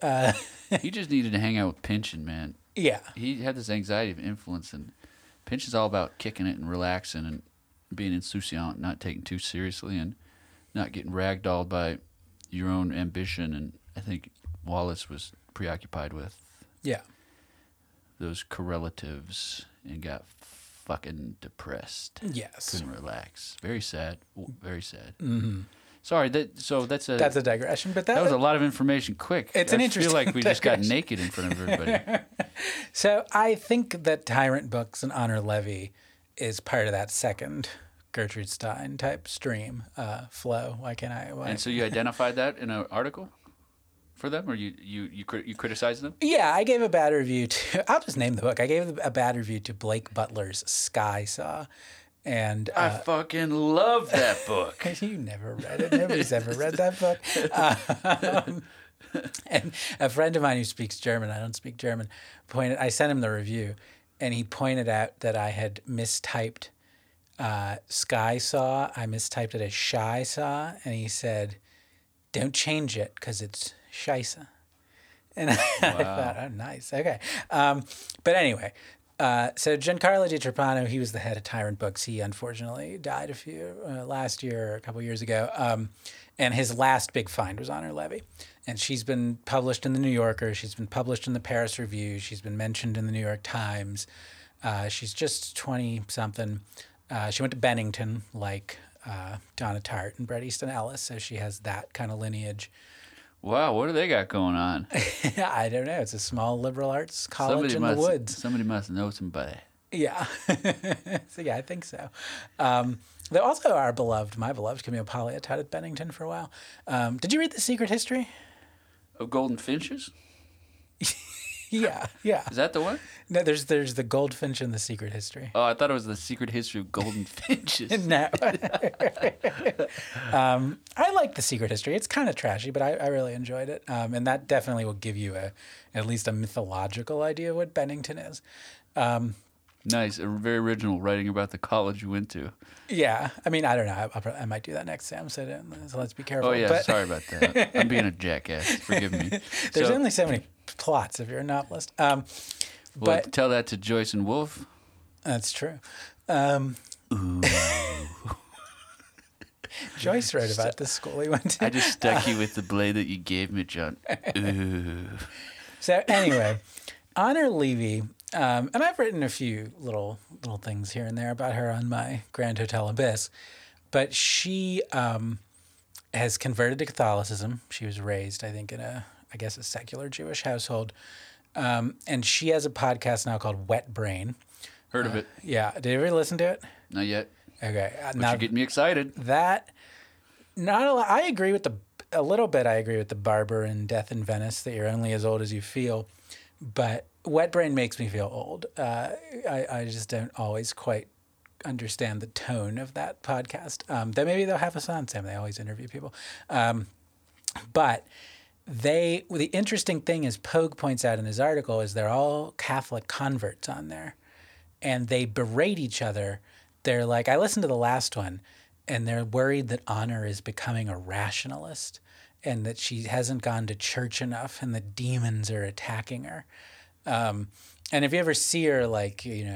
He just needed to hang out with Pynchon, man. Yeah, he had this anxiety of influence, and Pynchon's all about kicking it and relaxing and being insouciant, not taking too seriously, and not getting ragdolled by your own ambition. And I think Wallace was preoccupied with those correlatives and got fucking depressed. Yes, couldn't relax. Very sad. Very sad. Mm-hmm. Sorry. That's a digression. But that was a lot of information. Quick. It's an interesting. I feel like we just got naked in front of everybody. So I think that Tyrant Books and Honor Levy is part of that second Gertrude Stein type stream flow. Why can't I? Why? And so you identified that in an article for them, or you criticized them? Yeah, I gave a bad review to... I'll just name the book. I gave a bad review to Blake Butler's Sky Saw, and... I fucking love that book. You never read it. Nobody's ever read that book. And a friend of mine who speaks German, I don't speak German, I sent him the review, and he pointed out that I had mistyped Sky Saw. I mistyped it as Shy Saw, and he said, don't change it, because it's... Scheisse. And I thought, oh, nice. Okay. But anyway, so Giancarlo Di Trapano, he was the head of Tyrant Books. He unfortunately died last year or a couple years ago. And his last big find was Honor Levy. And she's been published in The New Yorker. She's been published in the Paris Review. She's been mentioned in The New York Times. She's just 20-something. She went to Bennington, like Donna Tartt and Bret Easton Ellis. So she has that kind of lineage. Wow, what do they got going on? I don't know. It's a small liberal arts college in the woods. Somebody must know somebody. Yeah. So, yeah, I think so. There also are my beloved Camille Paglia taught at Bennington for a while. Did you read The Secret History of Golden Finches? Yeah. Is that the one? No, there's the goldfinch and The Secret History. Oh, I thought it was The Secret History of Golden Finches. No. I like The Secret History. It's kind of trashy, but I really enjoyed it. And that definitely will give you at least a mythological idea of what Bennington is. Nice. Very original, writing about the college you went to. Yeah. I mean, I don't know. I might do that next, Sam. So let's be careful. Oh, yeah. But... Sorry about that. I'm being a jackass. Forgive me. There's only so many plots if you're a novelist. Well, but tell that to Joyce and Wolfe. That's true. Ooh. Joyce wrote about the school he went to. I just stuck you with the blade that you gave me, John. Ooh. So anyway, Honor Levy, and I've written a few little things here and there about her on my Grand Hotel Abyss, but she has converted to Catholicism. She was raised, I think, in a secular Jewish household. And she has a podcast now called Wet Brain. Heard of it. Yeah. Did you ever listen to it? Not yet. Okay. Now, you're getting me excited. I agree with a little bit. I agree with the Barber and Death in Venice, that you're only as old as you feel. But Wet Brain makes me feel old. I just don't always quite understand the tone of that podcast. Maybe they'll have us on, Sam. They always interview people. But... The interesting thing is, Pogue points out in his article, is they're all Catholic converts on there, and they berate each other. They're like, I listened to the last one, and they're worried that Honor is becoming a rationalist and that she hasn't gone to church enough and the demons are attacking her. And if you ever see her,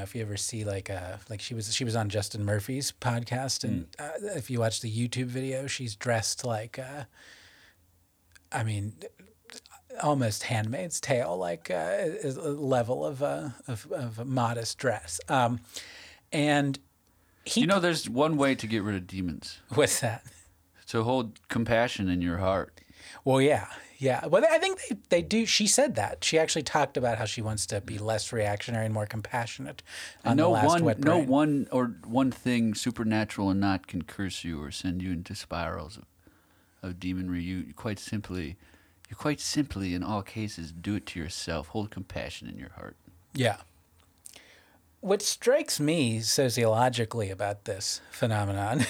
she was on Justin Murphy's podcast, and if you watch the YouTube video, she's dressed like... almost Handmaid's Tale, is a level of modest dress. There's one way to get rid of demons. What's that? To hold compassion in your heart. Well, yeah. Well, I think they do. She said that. She actually talked about how she wants to be less reactionary and more compassionate. On no the last one, Wet Brain. No one or one thing, supernatural or not, can curse you or send you into spirals of demonry. You quite simply, in all cases, do it to yourself. Hold compassion in your heart. Yeah. What strikes me sociologically about this phenomenon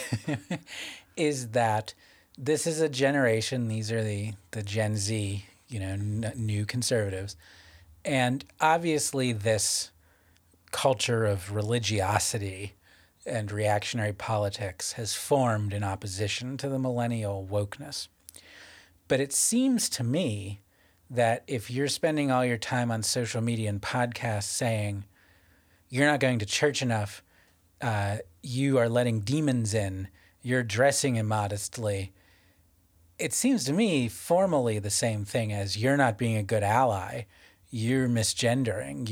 is that this is a generation, these are the Gen Z, new conservatives, and obviously this culture of religiosity and reactionary politics has formed in opposition to the millennial wokeness. But it seems to me that if you're spending all your time on social media and podcasts saying, you're not going to church enough, you are letting demons in, you're dressing immodestly. It seems to me formally the same thing as you're not being a good ally, you're misgendering,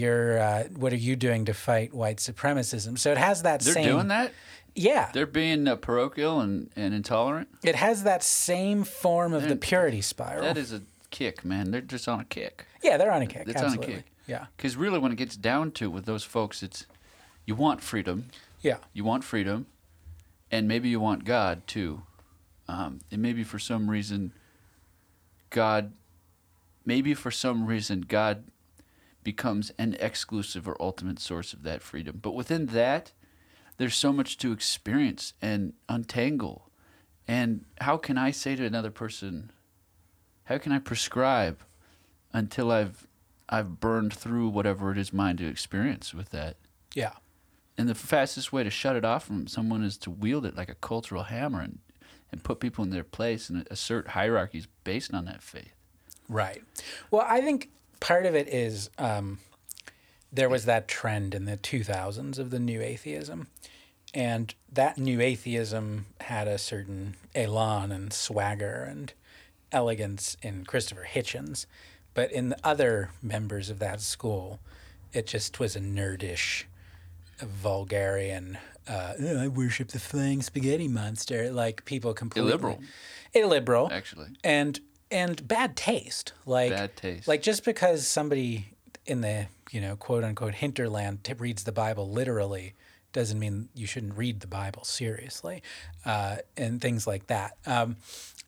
what are you doing to fight white supremacism? So it has that same— They're doing that? Yeah. They're being parochial and intolerant? It has that same form of the purity spiral. That is a kick, man. They're just on a kick. Yeah, they're on a kick, absolutely. Yeah, because really, when it gets down to with those folks, it's you want freedom. Yeah, you want freedom, and maybe you want God too, and maybe for some reason God becomes an exclusive or ultimate source of that freedom. But within that, there's so much to experience and untangle. And how can I say to another person, how can I prescribe until I've burned through whatever it is mine to experience with that. Yeah. And the fastest way to shut it off from someone is to wield it like a cultural hammer and put people in their place and assert hierarchies based on that faith. Right. Well, I think part of it is there was that trend in the 2000s of the new atheism. And that new atheism had a certain elan and swagger and elegance in Christopher Hitchens. But in the other members of that school, it just was a nerdish, vulgarian, I worship the flying spaghetti monster, like people completely— Illiberal. Actually. And bad taste. Like just because somebody in the, quote-unquote hinterland reads the Bible literally doesn't mean you shouldn't read the Bible seriously, and things like that.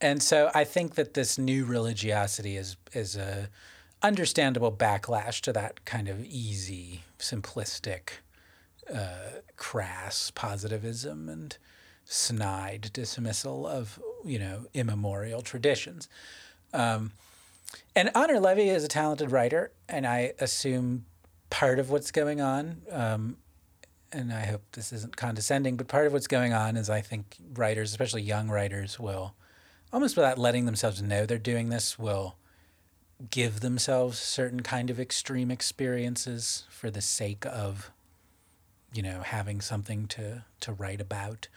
And so I think that this new religiosity is a understandable backlash to that kind of easy, simplistic, crass positivism and snide dismissal of, immemorial traditions. And Honor Levy is a talented writer, and I assume part of what's going on, and I hope this isn't condescending, but part of what's going on is I think writers, especially young writers, will— almost without letting themselves know they're doing this, will give themselves certain kind of extreme experiences for the sake of, having something to write about.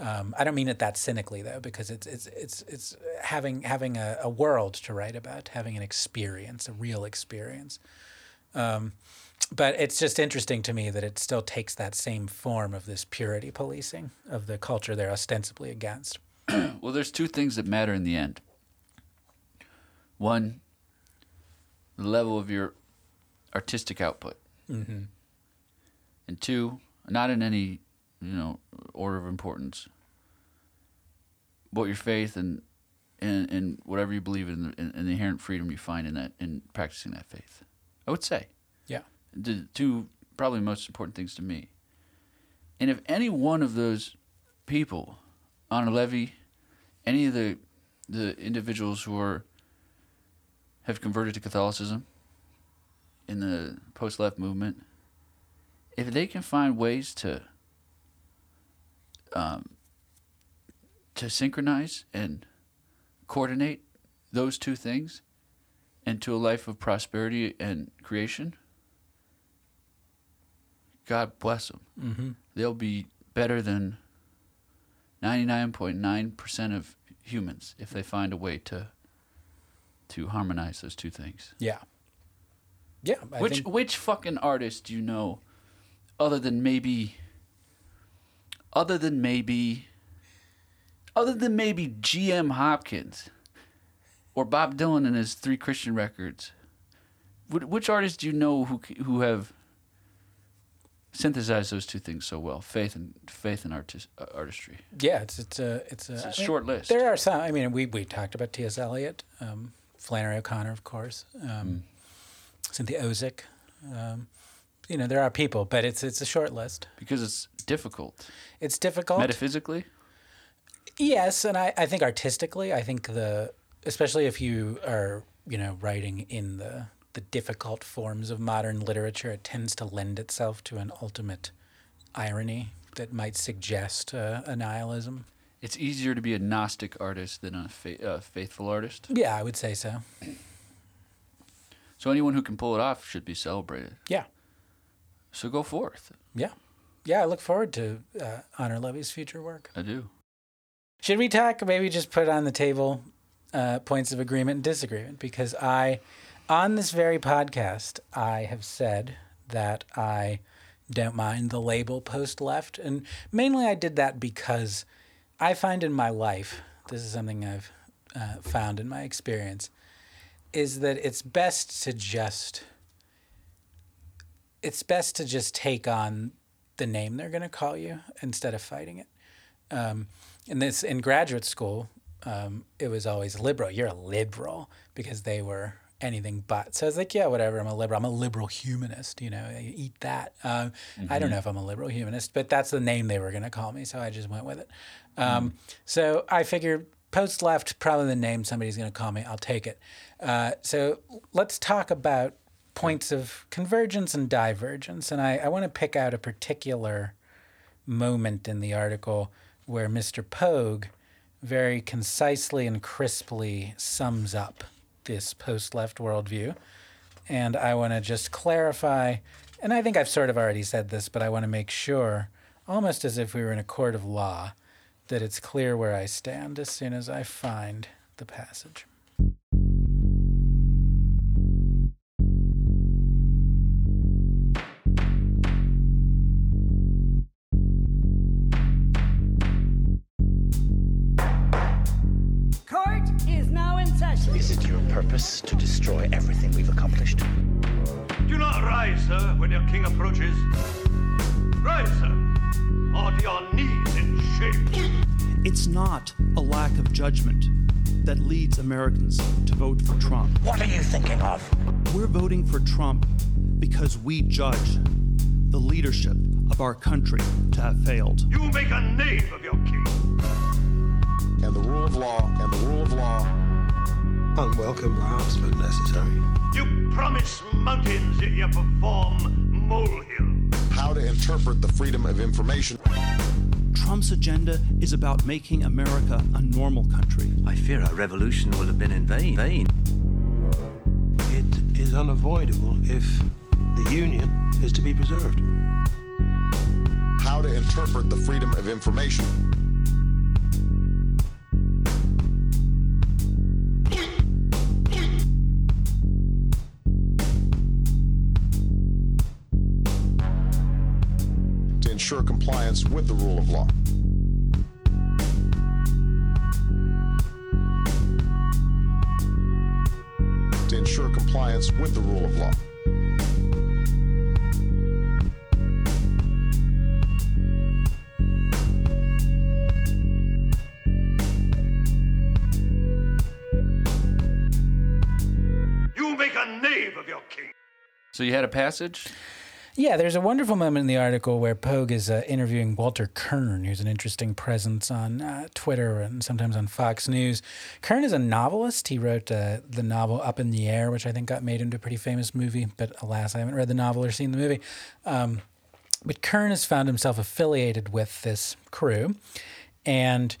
I don't mean it that cynically though, because it's having a world to write about, having an experience, a real experience. But it's just interesting to me that it still takes that same form of this purity policing of the culture they're ostensibly against. Well, there's two things that matter in the end. One, the level of your artistic output. Mm-hmm. And two, not in any, order of importance, but your faith and whatever you believe in the inherent freedom you find in practicing that faith. I would say. Yeah. The two probably most important things to me. And if any one of those people— Honor Levy, any of the individuals who have converted to Catholicism in the post-left movement, if they can find ways to synchronize and coordinate those two things into a life of prosperity and creation, God bless them. Mm-hmm. They'll be better than 99.9% of humans if they find a way to harmonize those two things. Yeah. Yeah. Which fucking artist do you know other than maybe G.M. Hopkins or Bob Dylan and his 3 Christian records. Which artists do you know who have synthesized those two things so well, faith and artistry? Yeah, it's a short list. There are some. I mean, we talked about T.S. Eliot, Flannery O'Connor, of course, Cynthia Ozick. You know, there are people, but it's a short list. Because it's difficult. It's difficult. Metaphysically? Yes, and I think artistically, I think especially if you are, you know, writing in the difficult forms of modern literature, it tends to lend itself to an ultimate irony that might suggest a nihilism. It's easier to be a Gnostic artist than a faithful artist? Yeah, I would say so. So anyone who can pull it off should be celebrated. Yeah. So go forth. Yeah. Yeah, I look forward to Honor Levy's future work. I do. Should we talk, maybe just put on the table points of agreement and disagreement? Because on this very podcast, I have said that I don't mind the label post-left. And mainly I did that because I find in my life, this is something I've found in my experience, is that it's best to just take on the name they're going to call you instead of fighting it. In graduate school, it was always liberal. You're a liberal, because they were anything but. So I was like, yeah, whatever, I'm a liberal. I'm a liberal humanist, you know, eat that. I don't know if I'm a liberal humanist, but that's the name they were going to call me, so I just went with it. So I figured post-left, probably the name somebody's going to call me. I'll take it. So let's talk about points of convergence and divergence, and I want to pick out a particular moment in the article where Mr. Pogue very concisely and crisply sums up this post-left worldview. And I want to just clarify, and I think I've sort of already said this, but I want to make sure, almost as if we were in a court of law, that it's clear where I stand as soon as I find the passage. Is it your purpose to destroy everything we've accomplished? Do not rise, sir, when your king approaches. Rise, sir, or to your knees in shame. It's not a lack of judgment that leads Americans to vote for Trump. What are you thinking of? We're voting for Trump because we judge the leadership of our country to have failed. You make a knave of your king. And the rule of law, and the rule of law. Unwelcome laughs, but necessary. You promise mountains, yet you perform molehills. How to interpret the freedom of information. Trump's agenda is about making America a normal country. I fear our revolution will have been in vain. It is unavoidable if the Union is to be preserved. How to interpret the freedom of information. Compliance with the rule of law. To ensure compliance with the rule of law. You make a knave of your king. So you had a passage? Yeah, there's a wonderful moment in the article where Pogue is interviewing Walter Kern, who's an interesting presence on Twitter and sometimes on Fox News. Kern is a novelist. He wrote the novel Up in the Air, which I think got made into a pretty famous movie. But alas, I haven't read the novel or seen the movie. But Kern has found himself affiliated with this crew. And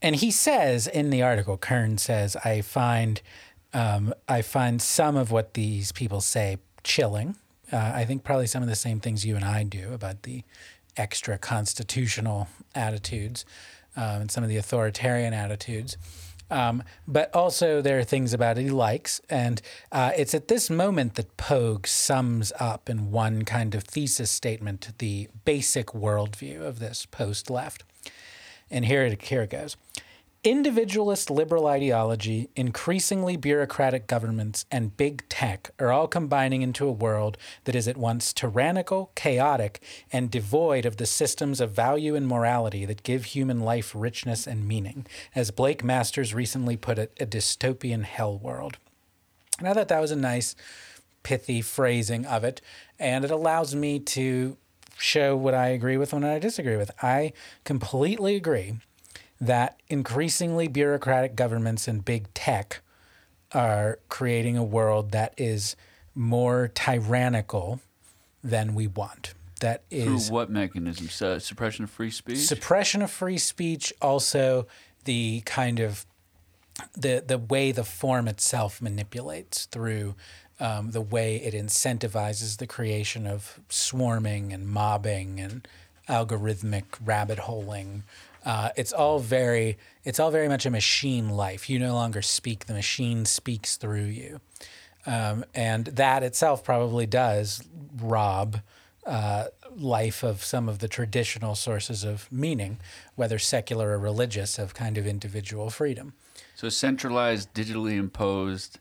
he says in the article, Kern says, I find some of what these people say chilling. I think probably some of the same things you and I do about the extra constitutional attitudes and some of the authoritarian attitudes. But also there are things about it he likes. And it's at this moment that Pogue sums up in one kind of thesis statement the basic worldview of this post-left. And here it goes. Individualist liberal ideology, increasingly bureaucratic governments, and big tech are all combining into a world that is at once tyrannical, chaotic, and devoid of the systems of value and morality that give human life richness and meaning. As Blake Masters recently put it, a dystopian hell world. And I thought that was a nice, pithy phrasing of it, and it allows me to show what I agree with and what I disagree with. I completely agree that increasingly bureaucratic governments and big tech are creating a world that is more tyrannical than we want. That is— Through what mechanisms? Suppression of free speech? Suppression of free speech, also the kind of the way the form itself manipulates through the way it incentivizes the creation of swarming and mobbing and algorithmic rabbit-holing. It's all very much a machine life. You no longer speak; the machine speaks through you, and that itself probably does rob life of some of the traditional sources of meaning, whether secular or religious, of kind of individual freedom. So, centralized, digitally imposed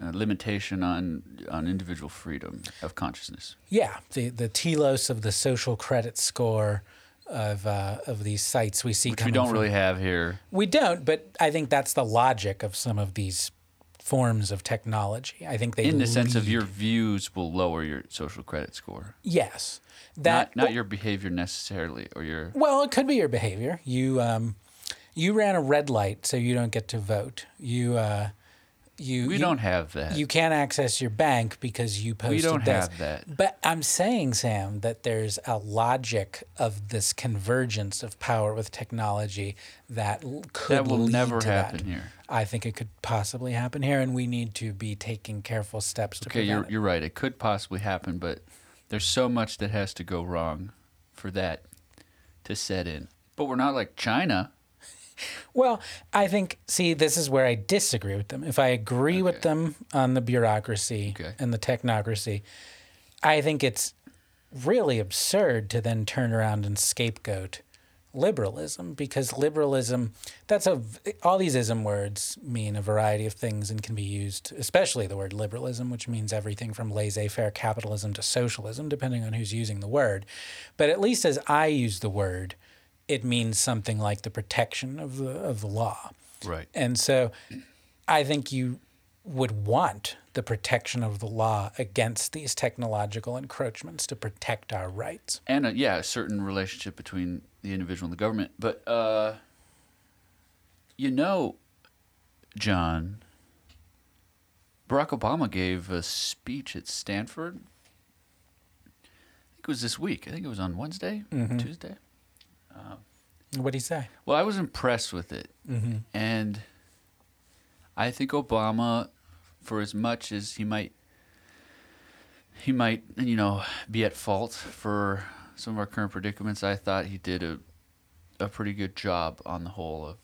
limitation on individual freedom of consciousness. Yeah, the telos of the social credit score of these sites we see which coming we don't from. Really have here. We don't, but I think that's the logic of some of these forms of technology. I think they in the sense of your views will lower your social credit score. Yes. Not your behavior necessarily or your... Well, it could be your behavior. You ran a red light, so you don't get to vote. We don't have that. You can't access your bank because you posted this. We don't have that. But I'm saying, Sam, that there's a logic of this convergence of power with technology that could lead to that. That will never happen here. I think it could possibly happen here, and we need to be taking careful steps to prevent it. Okay, you're right. It could possibly happen, but there's so much that has to go wrong for that to set in. But we're not like China. Well, I think, see, this is where I disagree with them. If I agree with them on the bureaucracy and the technocracy, I think it's really absurd to then turn around and scapegoat liberalism, because liberalism, all these ism words mean a variety of things and can be used, especially the word liberalism, which means everything from laissez-faire capitalism to socialism, depending on who's using the word. But at least as I use the word, it means something like the protection of the law. Right. And so I think you would want the protection of the law against these technological encroachments to protect our rights. And, a certain relationship between the individual and the government. But, John, Barack Obama gave a speech at Stanford. I think it was this week. I think it was on Wednesday, Tuesday. What'd he say? Well, I was impressed with it. Mm-hmm. And I think Obama, for as much as he might, be at fault for some of our current predicaments, I thought he did a pretty good job on the whole of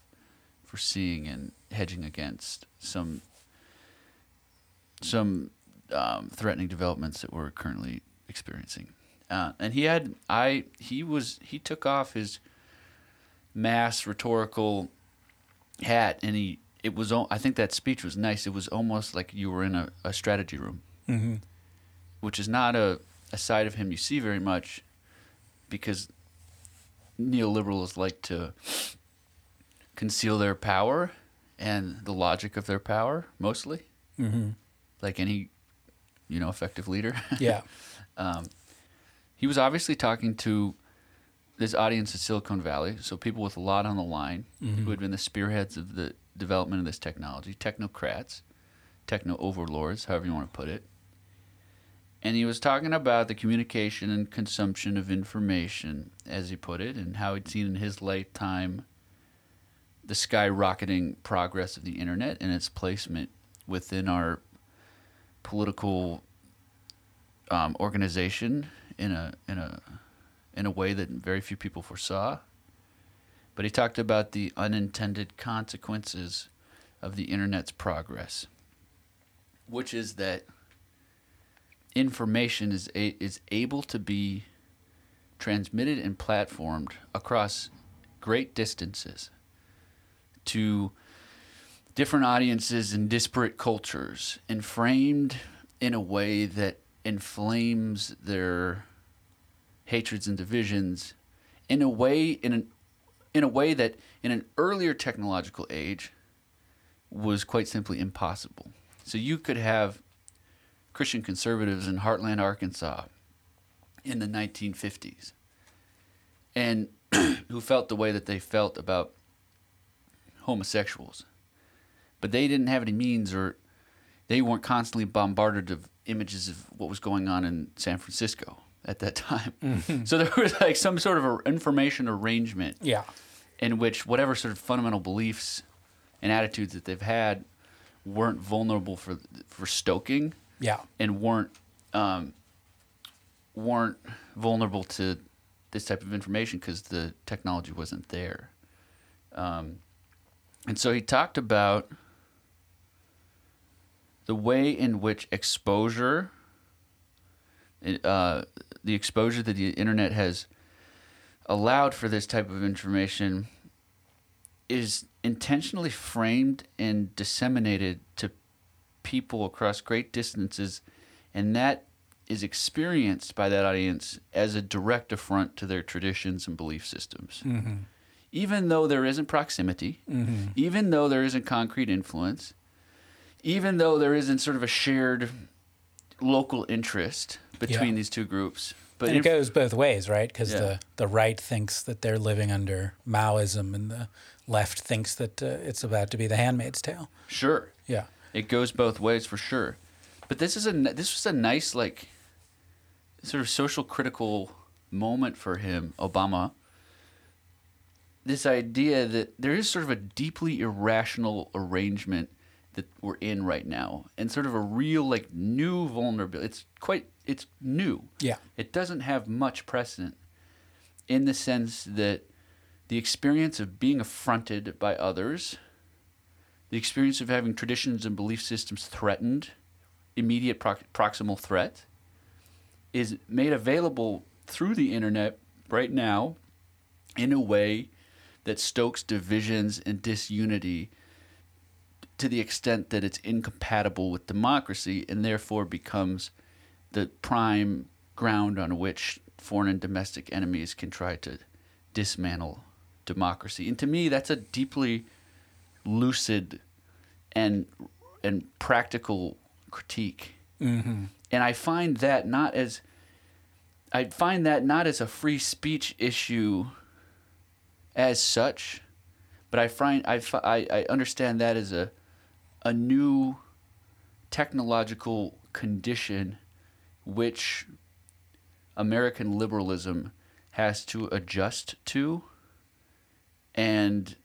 foreseeing and hedging against some threatening developments that we're currently experiencing. And he took off his mass rhetorical hat, and I think that speech was nice. It was almost like you were in a strategy room, which is not a side of him you see very much, because neoliberals like to conceal their power and the logic of their power, mostly, like any, effective leader. Yeah. He was obviously talking to this audience in Silicon Valley, so people with a lot on the line who had been the spearheads of the development of this technology, technocrats, techno-overlords, however you want to put it. And he was talking about the communication and consumption of information, as he put it, and how he'd seen in his lifetime the skyrocketing progress of the internet and its placement within our political organization in a way that very few people foresaw. But he talked about the unintended consequences of the internet's progress, which is that information is able to be transmitted and platformed across great distances to different audiences and disparate cultures, and framed in a way that inflames their hatreds and divisions in a way in a way that in an earlier technological age was quite simply impossible. So you could have Christian conservatives in Heartland, Arkansas in the 1950s, and who felt the way that they felt about homosexuals, but they didn't have any means, or they weren't constantly bombarded with images of what was going on in San Francisco at that time. Mm-hmm. So there was like some sort of a information arrangement, yeah, in which whatever sort of fundamental beliefs and attitudes that they've had weren't vulnerable for stoking, yeah, and weren't vulnerable to this type of information because the technology wasn't there. And so he talked about the way in which exposure, the exposure that the internet has allowed for this type of information, is intentionally framed and disseminated to people across great distances, and that is experienced by that audience as a direct affront to their traditions and belief systems. Mm-hmm. Even though there isn't proximity, mm-hmm. even though there isn't concrete influence, even though there isn't sort of a shared local interest between yeah. these two groups. But and it goes both ways, right? Because yeah. the right thinks that they're living under Maoism, and the left thinks that it's about to be The Handmaid's Tale. Sure. Yeah. It goes both ways for sure. But this was a nice, like, sort of social critical moment for him, Obama. This idea that there is sort of a deeply irrational arrangement that we're in right now, and sort of a real, like, new vulnerability. It's new. Yeah. It doesn't have much precedent in the sense that the experience of being affronted by others, the experience of having traditions and belief systems threatened, immediate proximal threat, is made available through the internet right now in a way that stokes divisions and disunity to the extent that it's incompatible with democracy, and therefore becomes the prime ground on which foreign and domestic enemies can try to dismantle democracy. And to me, that's a deeply lucid and practical critique. Mm-hmm. And I find that not as a free speech issue as such, but I understand that as a new technological condition which American liberalism has to adjust to and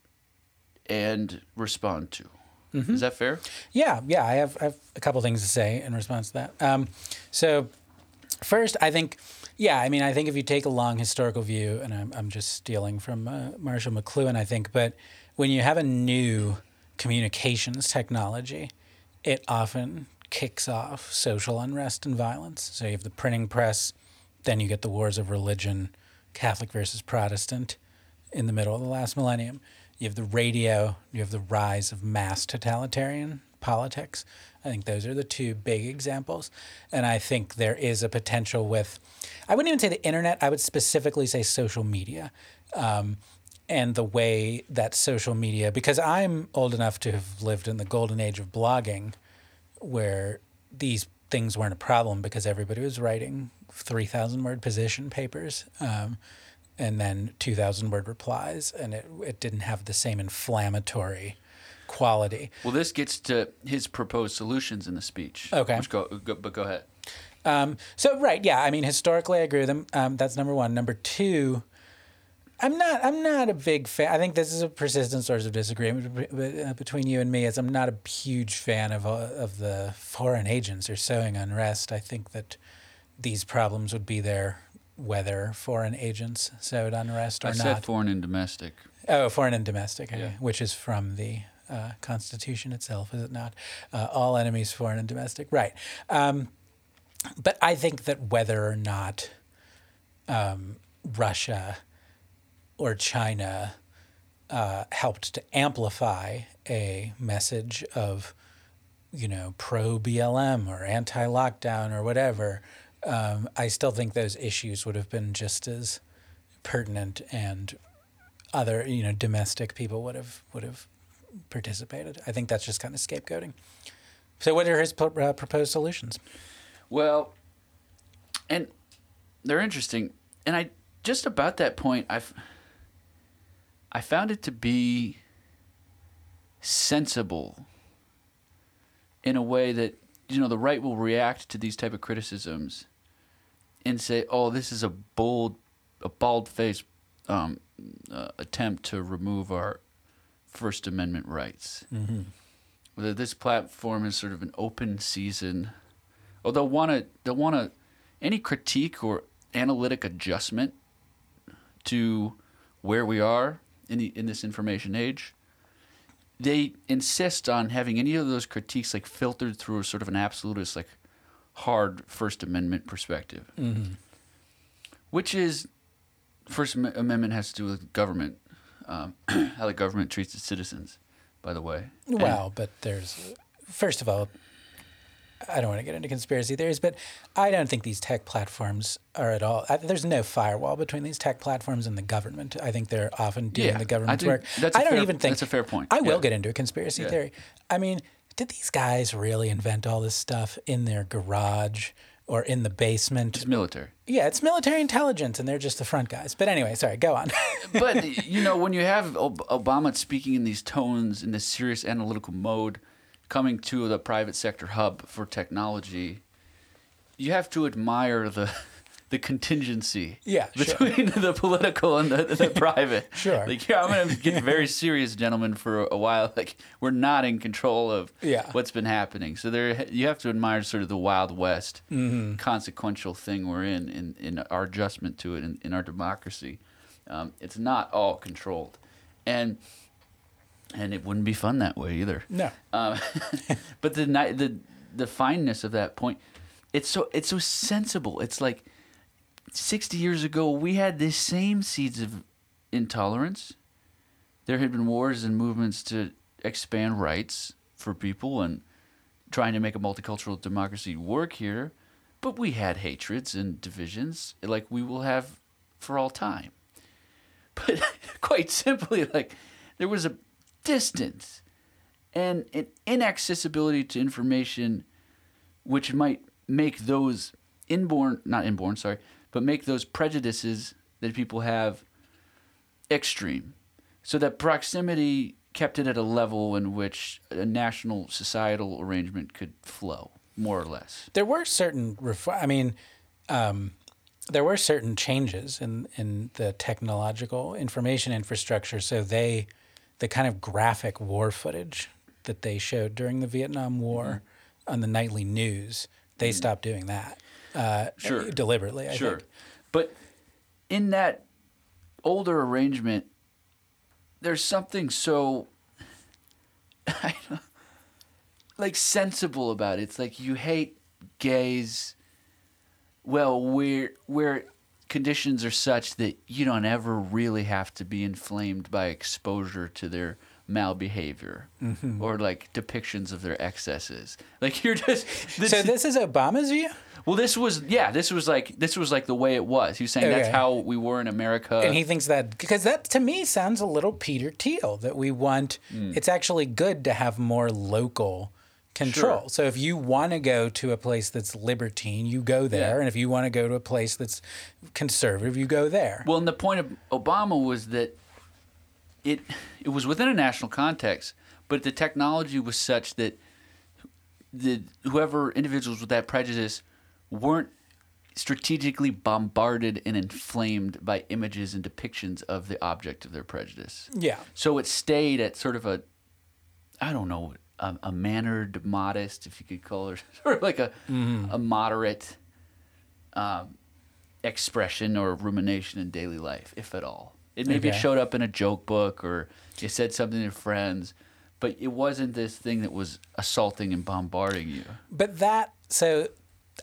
respond to. Mm-hmm. Is that fair? Yeah, yeah. I have a couple things to say in response to that. So first, I think, yeah, I mean, I think if you take a long historical view, and I'm just stealing from Marshall McLuhan, I think, but when you have a new communications technology, it often kicks off social unrest and violence. So you have the printing press, then you get the wars of religion, Catholic versus Protestant, in the middle of the last millennium. You have the radio, you have the rise of mass totalitarian politics. I think those are the two big examples. And I think there is a potential with, I wouldn't even say the internet, I would specifically say social media, and the way that social media, because I'm old enough to have lived in the golden age of blogging, where these things weren't a problem because everybody was writing 3,000 word position papers, and then 2,000 word replies, and it didn't have the same inflammatory quality. Well, this gets to his proposed solutions in the speech. Okay. But go ahead. So, right, yeah, I mean, historically, I agree with him. That's number one. Number two, I'm not a big fan. I think this is a persistent source of disagreement between you and me, as I'm not a huge fan of the foreign agents who are sowing unrest. I think that these problems would be there whether foreign agents sowed unrest or not. I said foreign and domestic. Oh, foreign and domestic, yeah. Which is from the Constitution itself, is it not? All enemies, foreign and domestic. Right. But I think that whether or not Russia or China helped to amplify a message of, you know, pro-BLM or anti-lockdown or whatever, I still think those issues would have been just as pertinent, and other, you know, domestic people would have participated. I think that's just kind of scapegoating. So what are his proposed solutions? Well, and they're interesting. And I just about that point, I found it to be sensible in a way that, you know, the right will react to these type of criticisms and say, oh, this is a bald-faced attempt to remove our First Amendment rights. Mm-hmm. Whether this platform is sort of an open season, or they'll want to any critique or analytic adjustment to where we are in this information age. They insist on having any of those critiques like filtered through a sort of an absolutist, like hard First Amendment perspective, mm-hmm. which is First Amendment has to do with government, how the government treats its citizens. By the way. Wow, but there's, first of all, I don't want to get into conspiracy theories, but I don't think these tech platforms are at all. There's no firewall between these tech platforms and the government. I think they're often doing the government's work. That's a fair point. I will get into a conspiracy theory. I mean, did these guys really invent all this stuff in their garage or in the basement? It's military. Yeah, it's military intelligence, and they're just the front guys. But anyway, sorry, go on. But, you know, when you have Obama speaking in these tones, in this serious analytical mode, coming to the private sector hub for technology, you have to admire the contingency between the political and the private. Sure. Like, yeah, I'm going to get very serious, gentlemen, for a while. Like, we're not in control of what's been happening. So there, you have to admire sort of the Wild West consequential thing we're in our adjustment to it, in our democracy. It's not all controlled. And it wouldn't be fun that way either. No. But the fineness of that point, it's so sensible. It's like 60 years ago, we had the same seeds of intolerance. There had been wars and movements to expand rights for people and trying to make a multicultural democracy work here. But we had hatreds and divisions like we will have for all time. But quite simply, like, there was a distance and an inaccessibility to information which might make those make those prejudices that people have extreme. So that proximity kept it at a level in which a national societal arrangement could flow, more or less. There were certain there were certain changes in the technological information infrastructure, so the kind of graphic war footage that they showed during the Vietnam War on the nightly news, they stopped doing that deliberately, I think. But in that older arrangement, there's something so like sensible about it. It's like, you hate gays. Well, we're conditions are such that you don't ever really have to be inflamed by exposure to their malbehavior or like depictions of their excesses. Like, you're just so this is Obama's view? Well, this was like the way it was. He was saying that's how we were in America. And he thinks that, because that to me sounds a little Peter Thiel, that we want it's actually good to have more local control. Sure. So if you want to go to a place that's libertine, you go there. Yeah. And if you want to go to a place that's conservative, you go there. Well, and the point of Obama was that it was within a national context, but the technology was such that whoever individuals with that prejudice weren't strategically bombarded and inflamed by images and depictions of the object of their prejudice. Yeah. So it stayed at sort of a mannered, modest, if you could call it, sort of like a moderate expression or rumination in daily life, if at all. It showed up in a joke book, or you said something to friends, but it wasn't this thing that was assaulting and bombarding you. But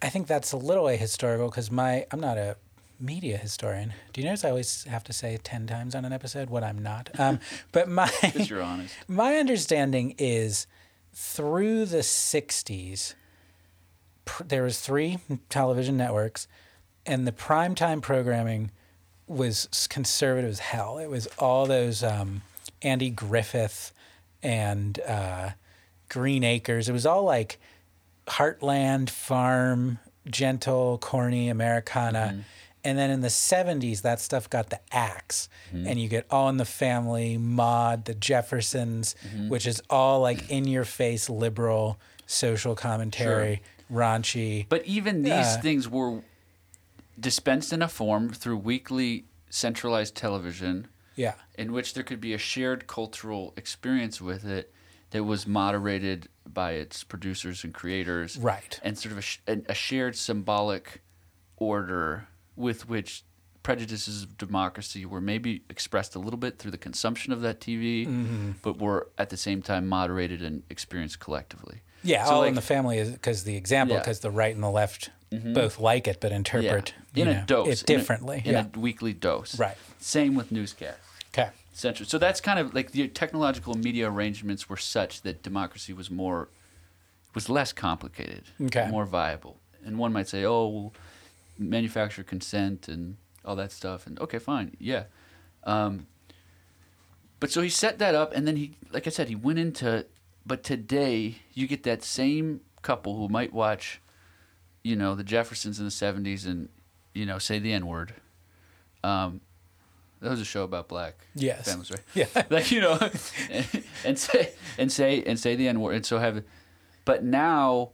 I think that's a little ahistorical, because I'm not a media historian. Do you notice I always have to say 10 times on an episode what I'm not? But my you're honest. My understanding is through the 60s, there was 3 television networks, and the primetime programming was conservative as hell. It was all those Andy Griffith and Green Acres. It was all like Heartland, Farm, gentle, corny Americana. Mm-hmm. And then in the 70s, that stuff got the axe. Mm-hmm. And you get All in the Family, Maude, The Jeffersons, mm-hmm. which is all like in-your-face liberal social commentary, sure. raunchy. But even these things were dispensed in a form through weekly centralized television, yeah, in which there could be a shared cultural experience with it that was moderated by its producers and creators. Right. And sort of a shared symbolic order with which prejudices of democracy were maybe expressed a little bit through the consumption of that TV, mm-hmm. but were at the same time moderated and experienced collectively. Yeah, so All in the Family is because the right and the left mm-hmm. both like it but interpret it differently. In a weekly dose. Right. Same with newscasts. Okay. So that's kind of like the technological media arrangements were such that democracy was less complicated, more viable. And one might say, well, manufactured consent and all that stuff, and okay, fine, yeah. But so he set that up, and then he, like I said, he went into, but today you get that same couple who might watch, the Jeffersons in the 70s and, say the N-word. That was a show about black families, right? Yeah. and say the N-word, and so have, but now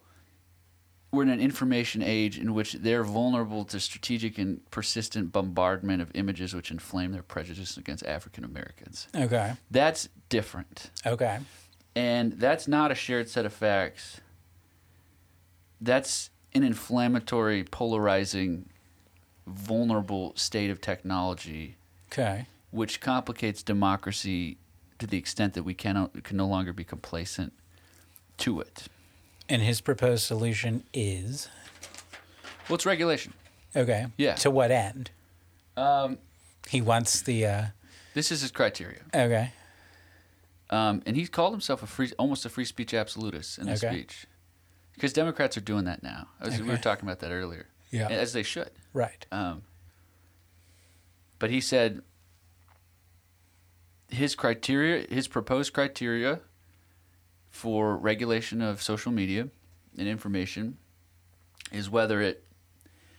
we're in an information age in which they're vulnerable to strategic and persistent bombardment of images which inflame their prejudice against African Americans. Okay. That's different. Okay. And that's not a shared set of facts. That's an inflammatory, polarizing, vulnerable state of technology. Okay. Which complicates democracy to the extent that we can no longer be complacent to it. And his proposed solution is? Well, it's regulation. Okay. Yeah. To what end? He wants the... This is his criteria. Okay. And he's called himself almost a free speech absolutist in his speech. Because Democrats are doing that now. We were talking about that earlier. Yeah. As they should. Right. But he said his proposed criteria for regulation of social media and information is whether it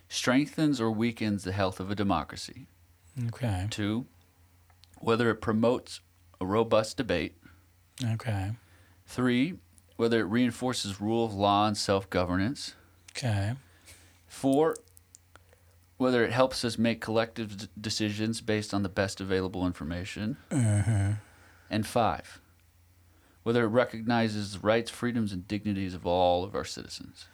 strengthens or weakens the health of a democracy. Okay. 2, whether it promotes a robust debate. Okay. 3, whether it reinforces rule of law and self-governance. Okay. 4, whether it helps us make collective decisions based on the best available information. Uh-huh. And 5, whether it recognizes the rights, freedoms, and dignities of all of our citizens.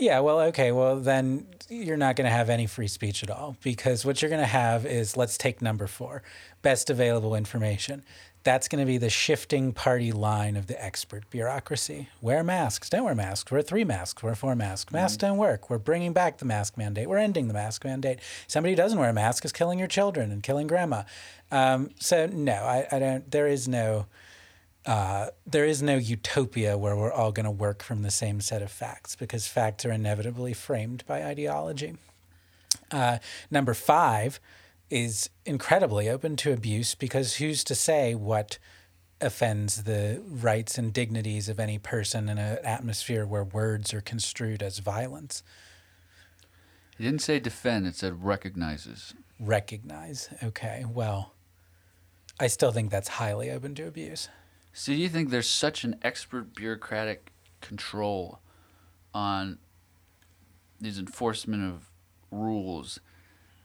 Yeah, well, okay. Well, then you're not going to have any free speech at all, because what you're going to have is, let's take number 4, best available information. That's going to be the shifting party line of the expert bureaucracy. Wear masks. Don't wear masks. Wear 3 masks. Wear 4 masks. Masks don't work. We're bringing back the mask mandate. We're ending the mask mandate. Somebody who doesn't wear a mask is killing your children and killing grandma. So no, I don't. There is no utopia where we're all going to work from the same set of facts, because facts are inevitably framed by ideology. Number 5. Is incredibly open to abuse, because who's to say what offends the rights and dignities of any person in an atmosphere where words are construed as violence? It didn't say defend, it said recognizes. Recognize, okay. Well, I still think that's highly open to abuse. So you think there's such an expert bureaucratic control on these enforcement of rules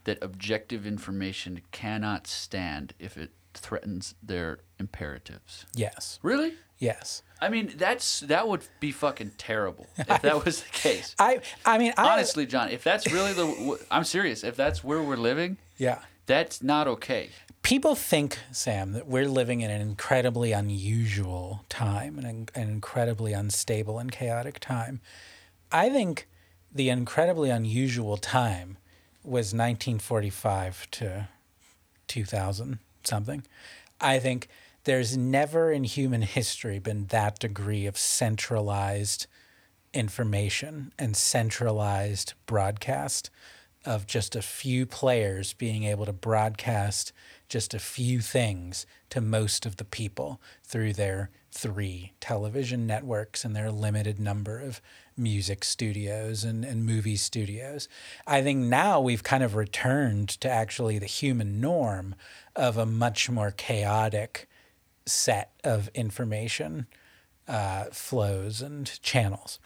that objective information cannot stand if it threatens their imperatives? Yes. Really? Yes. I mean, that would be fucking terrible if that was the case. Honestly, John, if that's really I'm serious. If that's where we're living, yeah, that's not okay. People think, Sam, that we're living in an incredibly unusual time, an incredibly unstable and chaotic time. I think the incredibly unusual time was 1945 to 2000 something. I think there's never in human history been that degree of centralized information and centralized broadcast of just a few players being able to broadcast just a few things to most of the people through their 3 television networks and their limited number of music studios and movie studios. I think now we've kind of returned to actually the human norm of a much more chaotic set of information flows and channels.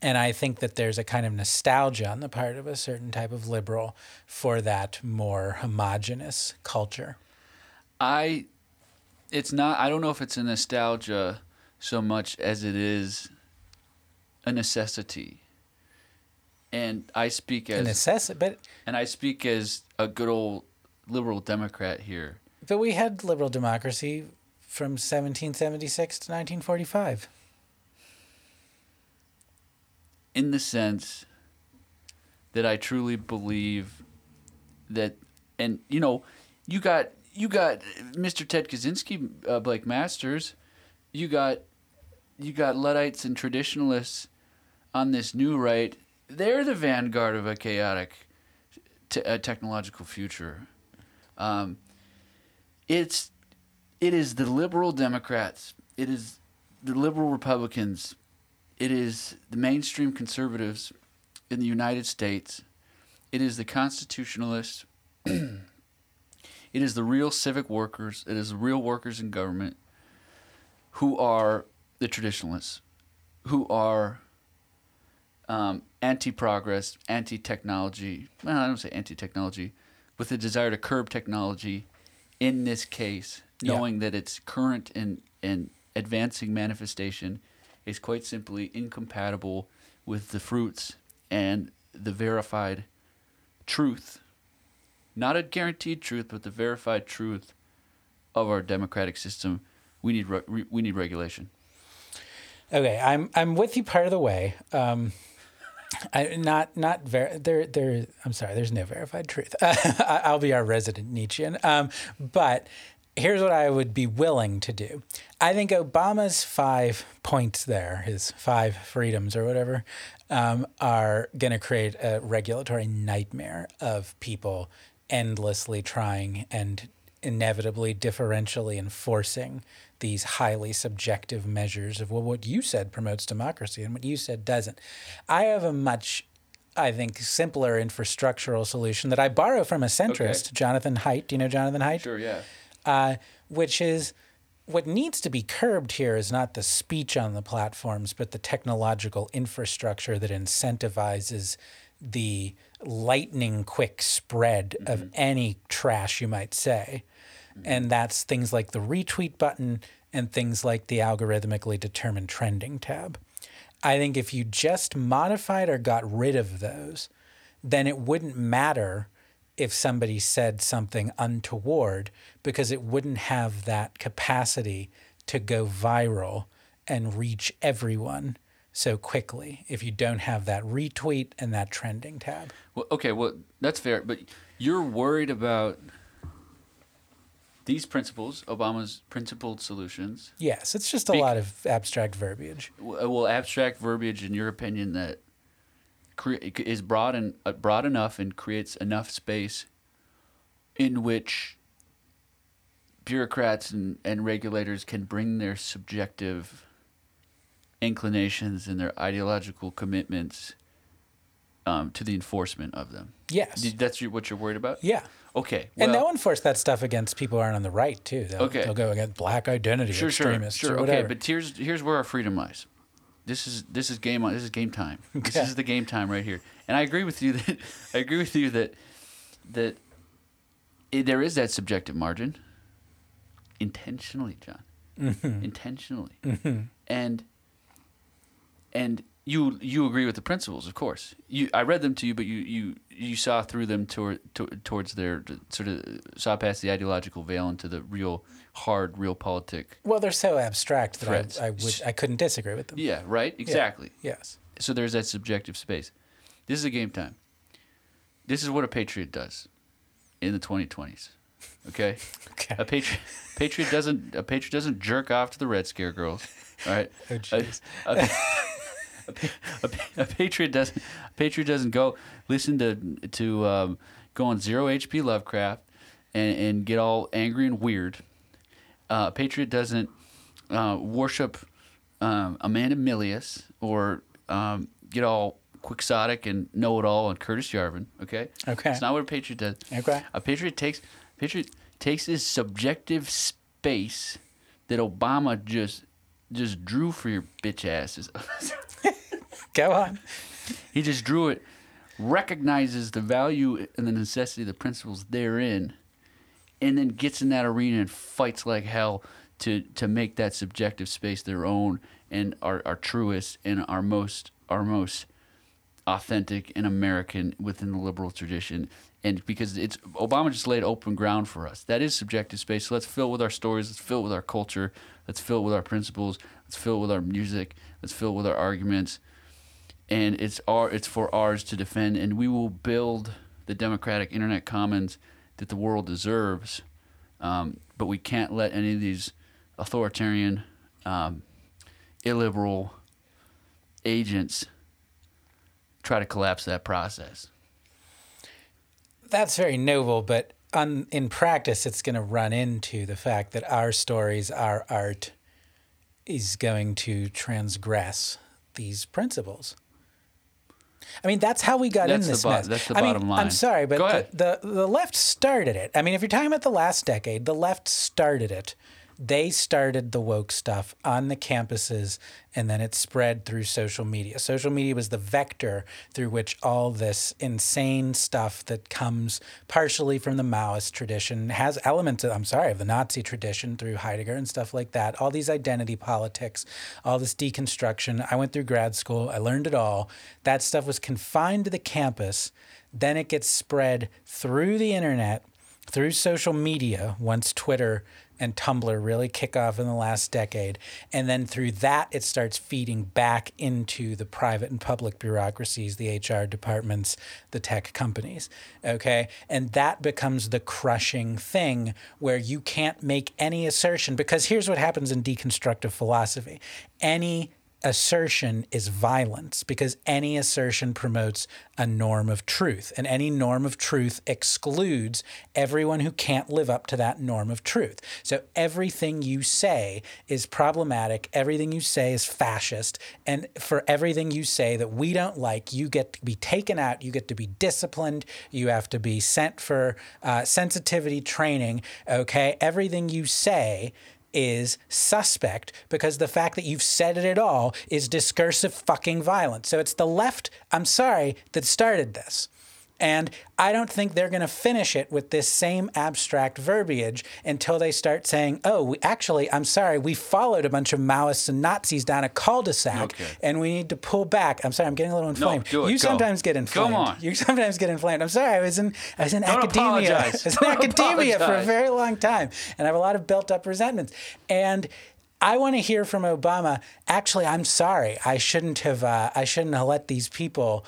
And I think that there's a kind of nostalgia on the part of a certain type of liberal for that more homogenous culture. I don't know if it's a nostalgia so much as it is a necessity. And I speak as a good old liberal Democrat here. But we had liberal democracy from 1776 to 1945. In the sense that I truly believe that, and you know, you got Mr. Ted Kaczynski, Blake Masters, you got Luddites and traditionalists on this new right. They're the vanguard of a chaotic technological future. It is the liberal Democrats. It is the liberal Republicans. It is the mainstream conservatives in the United States. It is the constitutionalists. It is the real civic workers. It is the real workers in government who are the traditionalists, who are anti-progress, anti-technology. Well, I don't say anti-technology, with a desire to curb technology in this case, knowing that its current and advancing manifestation is quite simply incompatible with the fruits and the verified truth, not a guaranteed truth, but the verified truth of our democratic system. We need regulation. Okay, I'm with you part of the way. I'm sorry. There's no verified truth. I'll be our resident Nietzschean. But here's what I would be willing to do. I think Obama's 5 points there, his 5 freedoms or whatever, are going to create a regulatory nightmare of people endlessly trying and inevitably differentially enforcing these highly subjective measures of, well, what you said promotes democracy and what you said doesn't. I have a much, I think, simpler infrastructural solution that I borrow from a centrist, okay, Jonathan Haidt. Do you know Jonathan Haidt? Sure, yeah. Which is what needs to be curbed here is not the speech on the platforms, but the technological infrastructure that incentivizes the lightning quick spread of any trash you might say. And that's things like the retweet button and things like the algorithmically determined trending tab. I think if you just modified or got rid of those, then it wouldn't matter if somebody said something untoward, because it wouldn't have that capacity to go viral and reach everyone so quickly if you don't have that retweet and that trending tab. Well, okay, well, that's fair, but you're worried about these principles, Obama's principled solutions. Yes, it's just a lot of abstract verbiage. Well, abstract verbiage, in your opinion, that is broad enough and creates enough space in which bureaucrats and regulators can bring their subjective inclinations and their ideological commitments to the enforcement of them. Yes. That's what you're worried about? Yeah. Okay. Well, and they'll enforce that stuff against people who aren't on the right, too. They'll go against black identity extremists or whatever. Okay, but here's where our freedom lies. This is game on. This is game time. This is the game time right here. And I agree with you that there is that subjective margin, intentionally, John, intentionally, and you agree with the principles, of course. I read them to you, but you saw through them towards their sort of saw past the ideological veil into the real politic. Well, they're so abstract that I couldn't disagree with them. Yeah, right? Exactly. Yeah. Yes. So there's that subjective space. This is a game time. This is what a patriot does in the 2020s. Okay? Okay. A patriot doesn't jerk off to the Red Scare girls. All right. Oh, jeez. A patriot doesn't go listen to go on Zero H.P. Lovecraft and get all angry and weird. A patriot doesn't worship Amanda Milius or get all quixotic and know-it-all on Curtis Yarvin. Okay. Okay. It's not what a patriot does. Okay. A patriot takes this subjective space that Obama just drew for your bitch asses. Go on. He just drew it, recognizes the value and the necessity of the principles therein, and then gets in that arena and fights like hell to make that subjective space their own and our truest and our most authentic and American within the liberal tradition. And because it's Obama just laid open ground for us. That is subjective space. So let's fill it with our stories. Let's fill it with our culture. Let's fill it with our principles. Let's fill it with our music. Let's fill it with our arguments. And it's for ours to defend. And we will build the democratic internet commons that the world deserves. But we can't let any of these authoritarian, illiberal agents try to collapse that process. That's very noble, but in practice, it's going to run into the fact that our stories, our art, is going to transgress these principles. I mean, that's how we got in this mess. That's the bottom line. I'm sorry, but the left started it. I mean, if you're talking about the last decade, the left started it. They started the woke stuff on the campuses, and then it spread through social media. Social media was the vector through which all this insane stuff that comes partially from the Maoist tradition has elements of the Nazi tradition through Heidegger and stuff like that. All these identity politics, all this deconstruction. I went through grad school. I learned it all. That stuff was confined to the campus. Then it gets spread through the internet, through social media, once Twitter and Tumblr really kick off in the last decade. And then through that, it starts feeding back into the private and public bureaucracies, the HR departments, the tech companies, okay? And that becomes the crushing thing where you can't make any assertion, because here's what happens in deconstructive philosophy. Any assertion is violence, because any assertion promotes a norm of truth, and any norm of truth excludes everyone who can't live up to that norm of truth. So everything you say is problematic, everything you say is fascist, and for everything you say that we don't like, you get to be taken out, you get to be disciplined, you have to be sent for sensitivity training, okay? Everything you say is suspect, because the fact that you've said it at all is discursive fucking violence. So it's the left, I'm sorry, that started this. And I don't think they're going to finish it with this same abstract verbiage until they start saying, we followed a bunch of Maoists and Nazis down a cul-de-sac, okay, and we need to pull back. I'm sorry, I'm getting a little inflamed. No, do it. You sometimes get inflamed. Come on. You sometimes get inflamed. I'm sorry, I was in don't academia. Apologize. I was in academia for a very long time, and I have a lot of built-up resentments. And I want to hear from Obama, actually, I'm sorry, I shouldn't have let these people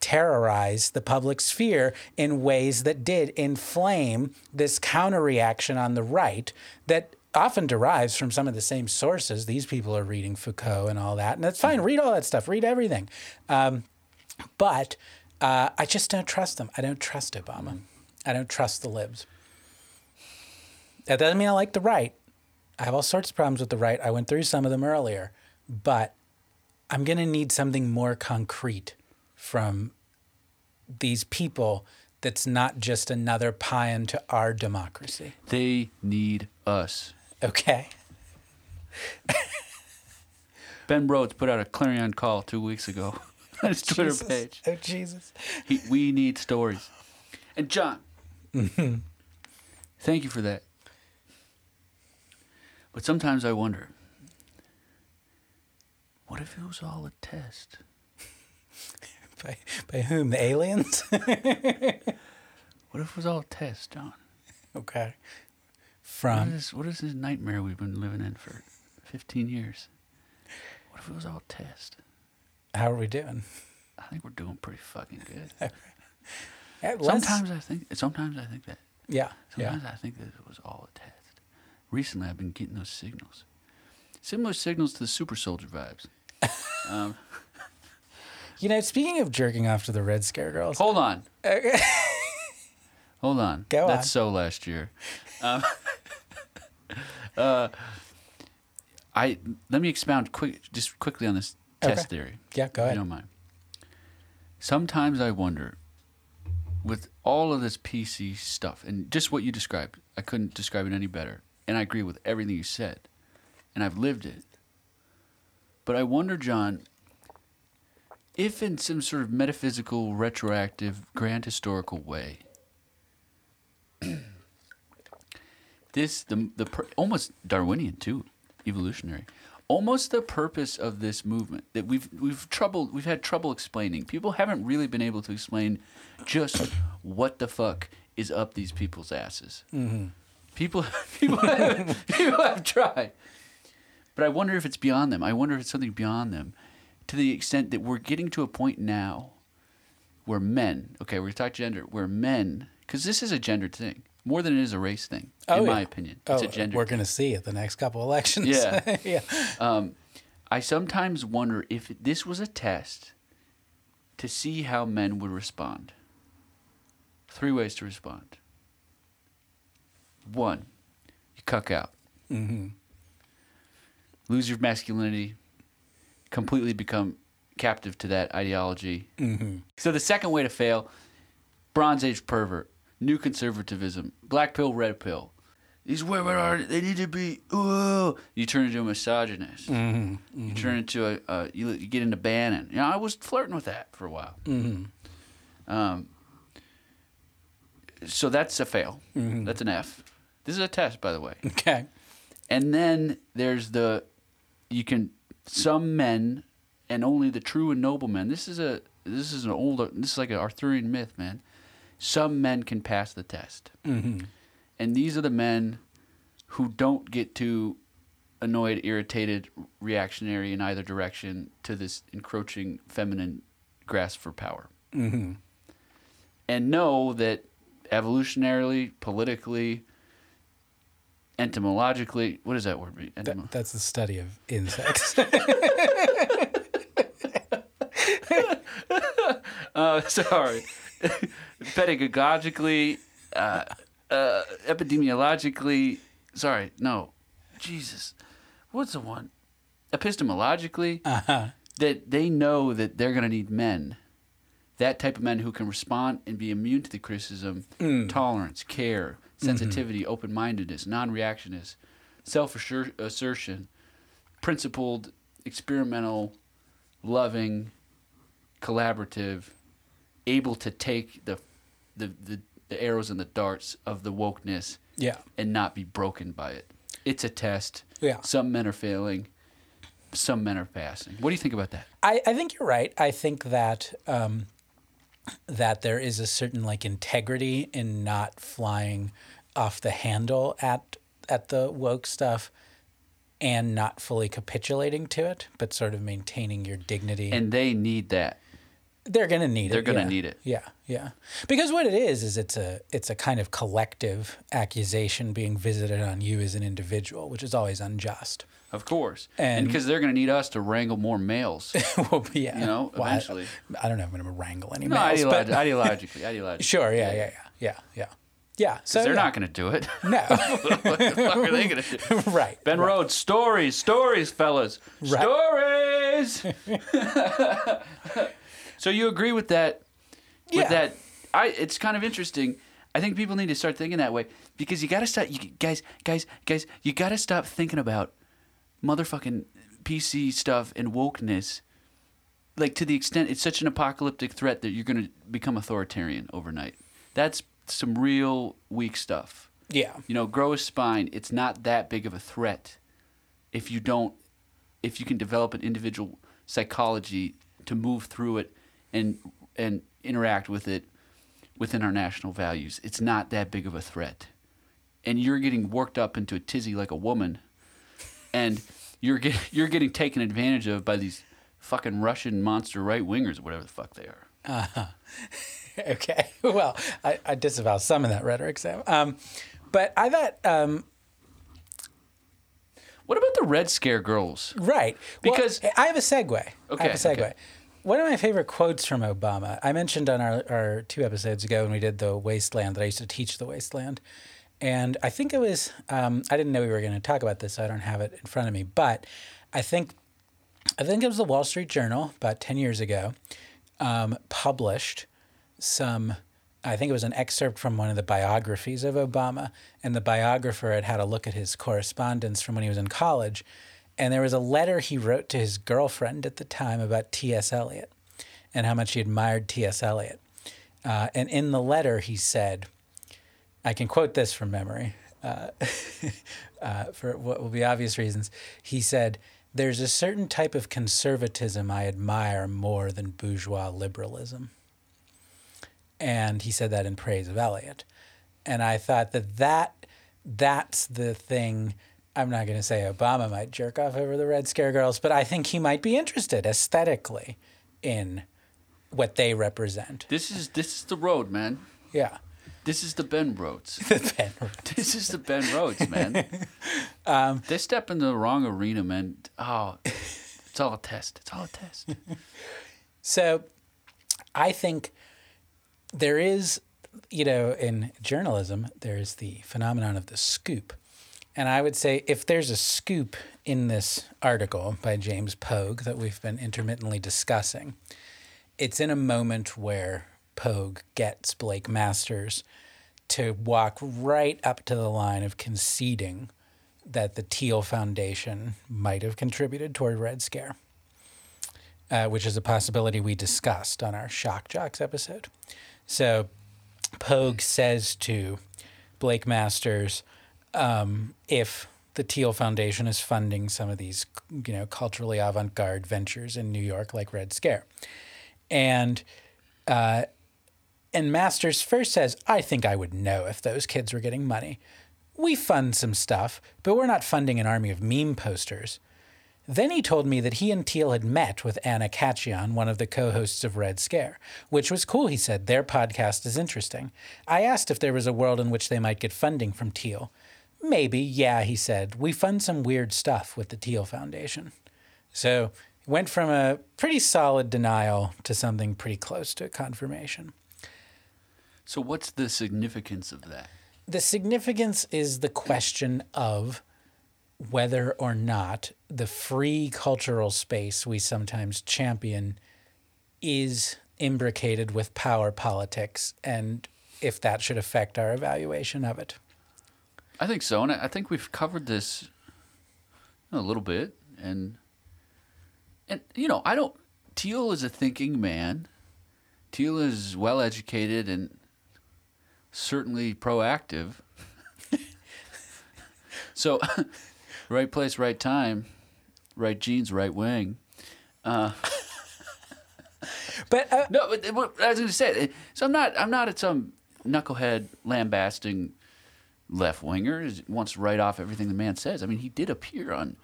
terrorize the public sphere in ways that did inflame this counter-reaction on the right that often derives from some of the same sources. These people are reading Foucault and all that, and that's fine. Read all that stuff. Read everything. But I just don't trust them. I don't trust Obama. I don't trust the libs. That doesn't mean I like the right. I have all sorts of problems with the right. I went through some of them earlier, but I'm going to need something more concrete from these people that's not just another pie into our democracy. They need us. Okay. Ben Rhodes put out a clarion call 2 weeks ago on his Twitter page. Oh, Jesus. We need stories. And John, thank you for that. But sometimes I wonder, what if it was all a test? By whom? The aliens? What if it was all a test, John? Okay. What is this nightmare we've been living in for 15 years? What if it was all a test? How are we doing? I think we're doing pretty fucking good. Sometimes I think that. Yeah. Sometimes I think that it was all a test. Recently, I've been getting those signals. Similar signals to the super soldier vibes. You know, speaking of jerking off to the Red Scare girls. Hold on. Okay. Hold on. Go on. That's so last year. Let me expound quickly on this test theory. Yeah, go ahead. If you don't mind. Sometimes I wonder, with all of this PC stuff and just what you described, I couldn't describe it any better. And I agree with everything you said. And I've lived it. But I wonder, John, if in some sort of metaphysical, retroactive, grand historical way, almost Darwinian too, evolutionary, almost the purpose of this movement that we've had trouble explaining. People haven't really been able to explain just what the fuck is up these people's asses. Mm-hmm. People have tried. But I wonder if it's beyond them. I wonder if it's something beyond them, to the extent that we're getting to a point now where men, we're going to talk gender, where men, because this is a gender thing more than it is a race thing, my opinion. It's a gender thing. We're going to see it the next couple elections. Yeah. Yeah. I sometimes wonder if this was a test to see how men would respond. 3 ways to respond. 1, you cuck out. Mm-hmm. Lose your masculinity, completely become captive to that ideology. Mm-hmm. So the second way to fail, Bronze Age pervert, new conservatism, black pill, red pill. These women they need to be, ooh. You turn into a misogynist. Mm-hmm. Mm-hmm. You turn into you get into Bannon. You know, I was flirting with that for a while. Mm-hmm. So that's a fail. Mm-hmm. That's an F. This is a test, by the way. Okay. And then there's some men, and only the true and noble men. This is like an Arthurian myth, man. Some men can pass the test. Mm-hmm. And these are the men who don't get too annoyed, irritated, reactionary in either direction to this encroaching feminine grasp for power. Mm-hmm. And know that evolutionarily, politically, entomologically, what does that word mean? That's the study of insects. Sorry. Pedagogically, epidemiologically, sorry, no. Jesus. What's the one? Epistemologically, that they know that they're going to need men. That type of men who can respond and be immune to the criticism, tolerance, care, sensitivity, mm-hmm. open-mindedness, non-reactionist, self-assertion, principled, experimental, loving, collaborative, able to take the arrows and the darts of the wokeness and not be broken by it. It's a test. Yeah. Some men are failing. Some men are passing. What do you think about that? I think you're right. I think that... that there is a certain integrity in not flying off the handle at the woke stuff and not fully capitulating to it, but sort of maintaining your dignity. And they need that. They're going to need it. They're going to need it. Yeah, yeah. Because what it is it's a kind of collective accusation being visited on you as an individual, which is always unjust. Of course. And because they're going to need us to wrangle more males. Well, yeah. You know, eventually. I don't know if I'm going to wrangle any males. Ideologically. Sure, yeah. Yeah. So they're not going to do it. No. What the fuck are they going to do? Right. Ben Rhodes, stories, fellas. Right. Stories! So you agree with that? With that, it's kind of interesting. I think people need to start thinking that way, because you got to stop. Guys, you got to stop thinking about motherfucking PC stuff and wokeness, to the extent it's such an apocalyptic threat that you're going to become authoritarian overnight. That's some real weak stuff. Yeah. Grow a spine. It's not that big of a threat if you can develop an individual psychology to move through it and interact with it within our national values. It's not that big of a threat. And you're getting worked up into a tizzy like a woman, and you're getting taken advantage of by these fucking Russian monster right-wingers, whatever the fuck they are. Okay. Well, I disavow some of that rhetoric, Sam. But I thought... what about the Red Scare girls? Right. Because well, I have a segue. Okay. I have a segue. Okay. One of my favorite quotes from Obama, I mentioned on our 2 episodes ago when we did The Wasteland, that I used to teach The Wasteland. And I think it was, I didn't know we were going to talk about this, so I don't have it in front of me. But I think it was the Wall Street Journal about 10 years ago, published some, I think it was an excerpt from one of the biographies of Obama. And the biographer had a look at his correspondence from when he was in college. And there was a letter he wrote to his girlfriend at the time about T.S. Eliot and how much he admired T.S. Eliot. And in the letter, he said, I can quote this from memory for what will be obvious reasons. He said, "There's a certain type of conservatism I admire more than bourgeois liberalism." And he said that in praise of Eliot. And I thought that's the thing. I'm not going to say Obama might jerk off over the Red Scare girls, but I think he might be interested aesthetically in what they represent. This is the road, man. Yeah. This is the Ben Rhodes. The Ben Rhodes. This is the Ben Rhodes, man. They step into the wrong arena, man. Oh, it's all a test. It's all a test. So I think there is, in journalism, there is the phenomenon of the scoop. And I would say if there's a scoop in this article by James Pogue that we've been intermittently discussing, it's in a moment where Pogue gets Blake Masters to walk right up to the line of conceding that the Thiel Foundation might have contributed toward Red Scare, which is a possibility we discussed on our Shock Jocks episode. So Pogue says to Blake Masters, if the Thiel Foundation is funding some of these, culturally avant-garde ventures in New York like Red Scare. And Masters first says, I think I would know if those kids were getting money. We fund some stuff, but we're not funding an army of meme posters. Then he told me that he and Thiel had met with Anna Khachiyan, one of the co-hosts of Red Scare, which was cool, he said. Their podcast is interesting. I asked if there was a world in which they might get funding from Thiel. Maybe, yeah, he said. We fund some weird stuff with the Thiel Foundation. So... went from a pretty solid denial to something pretty close to confirmation. So what's the significance of that? The significance is the question of whether or not the free cultural space we sometimes champion is imbricated with power politics and if that should affect our evaluation of it. I think so, and I think we've covered this a little bit, And, Thiel is a thinking man. Thiel is well-educated and certainly proactive. So, right place, right time, right jeans, right wing. No, but what I was going to say, so I'm not at some knucklehead lambasting left-winger who wants to write off everything the man says. I mean, he did appear on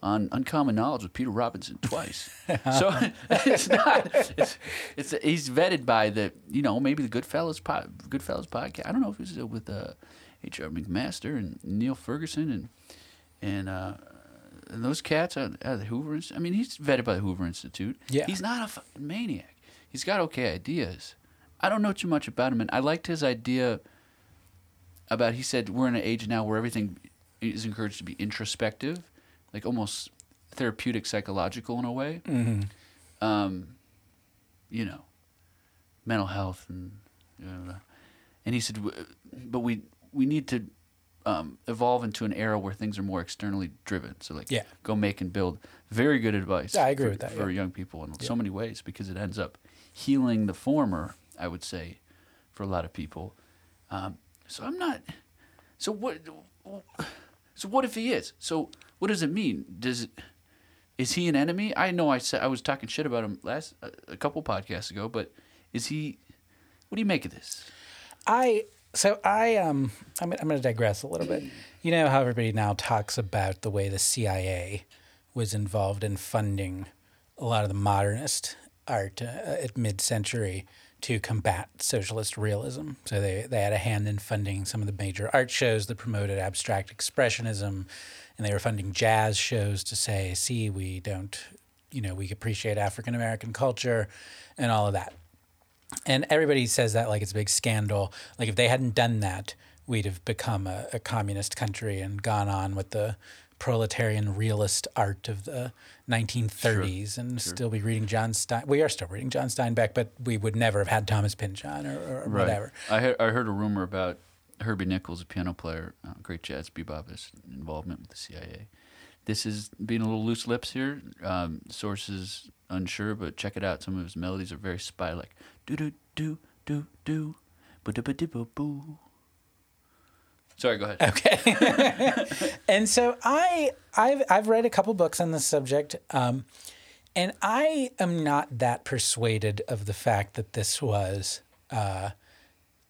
Uncommon Knowledge with Peter Robinson twice. So it's not... he's vetted by the, maybe the Goodfellas podcast. I don't know if it was with H.R. McMaster and Neil Ferguson and those cats out of the Hoover Institute. I mean, he's vetted by the Hoover Institute. Yeah. He's not a fucking maniac. He's got okay ideas. I don't know too much about him, and I liked his idea about, he said, we're in an age now where everything is encouraged to be introspective. Like almost therapeutic, psychological in a way, mm-hmm. Mental health and he said, but we need to evolve into an era where things are more externally driven. So go make and build. Very good advice. Yeah, I agree with that for young people in so many ways because it ends up healing the former. I would say for a lot of people. So what if he is? So what does it mean? Is he an enemy? I know I was talking shit about him a couple podcasts ago, but is he? What do you make of this? I'm going to digress a little bit. You know how everybody now talks about the way the CIA was involved in funding a lot of the modernist art at mid-century to combat socialist realism. So they had a hand in funding some of the major art shows that promoted abstract expressionism, and they were funding jazz shows to say, see, we don't, you know, we appreciate African-American culture and all of that. And everybody says that like it's a big scandal. Like if they hadn't done that, we'd have become a communist country and gone on with the proletarian realist art of the 1930s and still be reading John Stein. We are still reading John Steinbeck, but we would never have had Thomas Pynchon or whatever. I heard a rumor about Herbie Nichols, a piano player, great jazz bebopist, involvement with the CIA. This is being a little loose lips here. Sources unsure, but check it out. Some of his melodies are very spy-like. Do-do-do-do-do, ba-da-ba-di-ba-boo. Sorry, go ahead. Okay. And so I've read a couple books on this subject, and I am not that persuaded of the fact that this was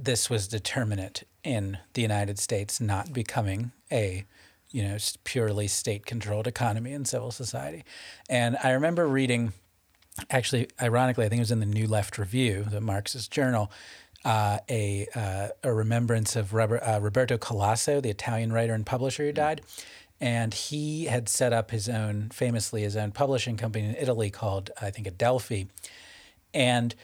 determinate in the United States not becoming a, you know, purely state-controlled economy and civil society. And I remember reading, actually, ironically, I think it was in the New Left Review, the Marxist journal, a remembrance of Roberto Colasso, the Italian writer and publisher who died. And he had set up his own, famously his own publishing company in Italy called, I think, Adelphi. And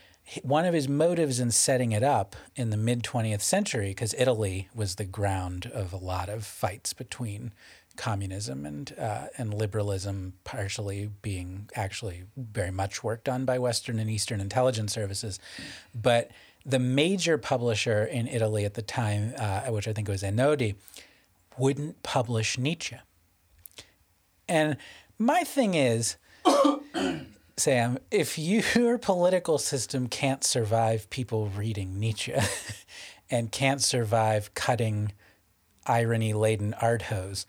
one of his motives in setting it up in the mid-20th century, because Italy was the ground of a lot of fights between communism and liberalism, partially being actually very much worked on by Western and Eastern intelligence services. But the major publisher in Italy at the time, which I think was Einaudi, wouldn't publish Nietzsche. And my thing is, Sam, if your political system can't survive people reading Nietzsche and can't survive cutting irony-laden art hose,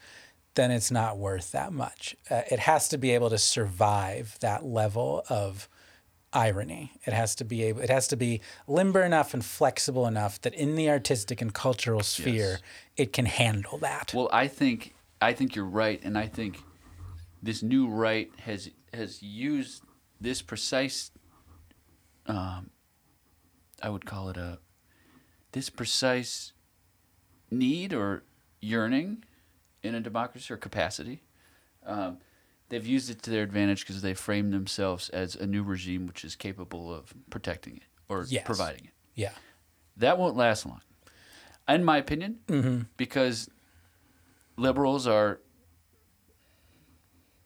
then it's not worth that much. It has to be able to survive that level of irony. It has to be limber enough and flexible enough that in the artistic and cultural sphere, yes, it can handle that. Well, I think you're right, and I think this new right has used this precise, I would call it this precise need or yearning in a democracy or capacity. They've used it to their advantage because they framed themselves as a new regime which is capable of protecting it or providing it. Yeah. That won't last long, in my opinion, because liberals are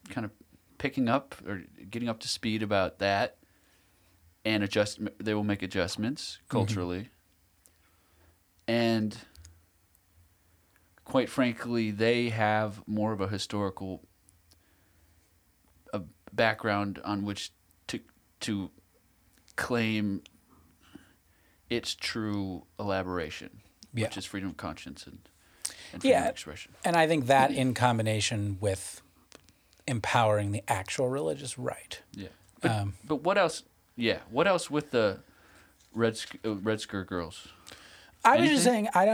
kind of picking up or getting up to speed about that, and they will make adjustments culturally. And quite frankly, they have more of a historical background on which to claim its true elaboration, which is freedom of conscience and freedom of expression. And I think that in combination with empowering the actual religious right. Yeah. But what else? Yeah. What else with the Red Scare girls? Anything? I was just saying I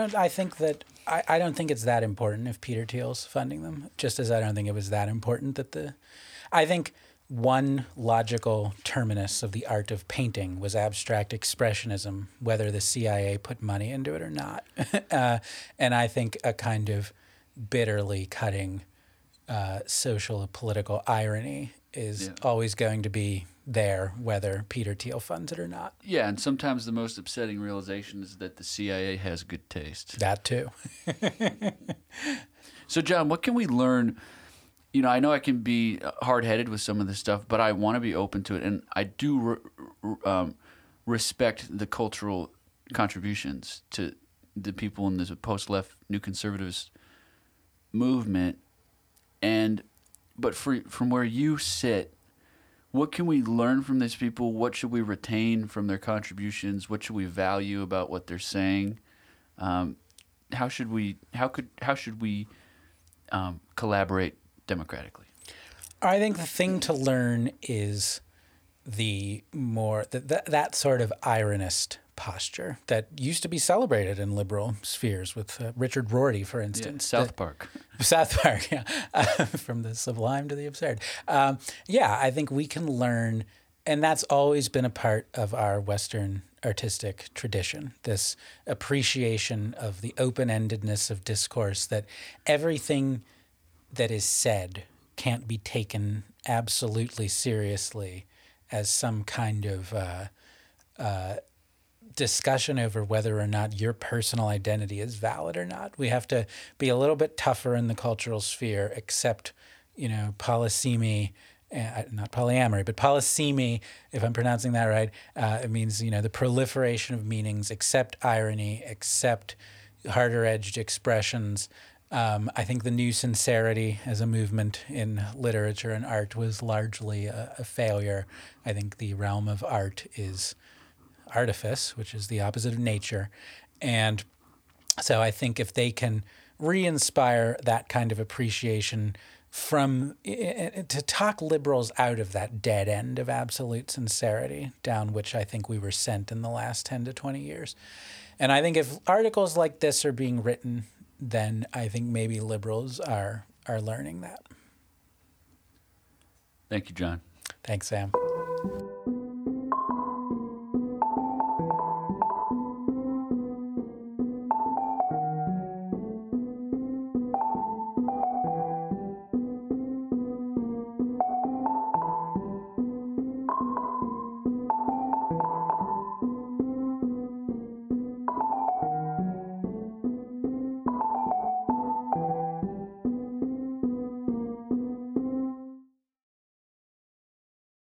don't think it's that important if Peter Thiel's funding them, just as I don't think it was that important that I think one logical terminus of the art of painting was abstract expressionism, whether the CIA put money into it or not. And I think a kind of bitterly cutting social and political irony is always going to be there, whether Peter Thiel funds it or not. Yeah, and sometimes the most upsetting realization is that the CIA has good taste. That too. So, John, what can we learn? You know I can be hard-headed with some of this stuff, but I want to be open to it, and I do respect the cultural contributions to the people in this post-left New Conservatives movement. But from where you sit, what can we learn from these people? What should we retain from their contributions? What should we value about what they're saying? How should we collaborate democratically? I think the thing to learn is that sort of ironist posture that used to be celebrated in liberal spheres with Richard Rorty, for instance. Yeah, South Park, yeah. From the sublime to the absurd. I think we can learn, and that's always been a part of our Western artistic tradition, this appreciation of the open-endedness of discourse, that everything that is said can't be taken absolutely seriously as some kind of discussion over whether or not your personal identity is valid or not. We have to be a little bit tougher in the cultural sphere, except, you know, polysemy, not polyamory, but polysemy, if I'm pronouncing that right, it means, you know, the proliferation of meanings, except irony, except harder-edged expressions. I think the new sincerity as a movement in literature and art was largely a failure. I think the realm of art is artifice, which is the opposite of nature. And so I think if they can re-inspire that kind of appreciation from, to talk liberals out of that dead end of absolute sincerity down which I think we were sent in the last 10 to 20 years. And I think if articles like this are being written, then I think maybe liberals are learning that. Thank you, John. Thanks, Sam.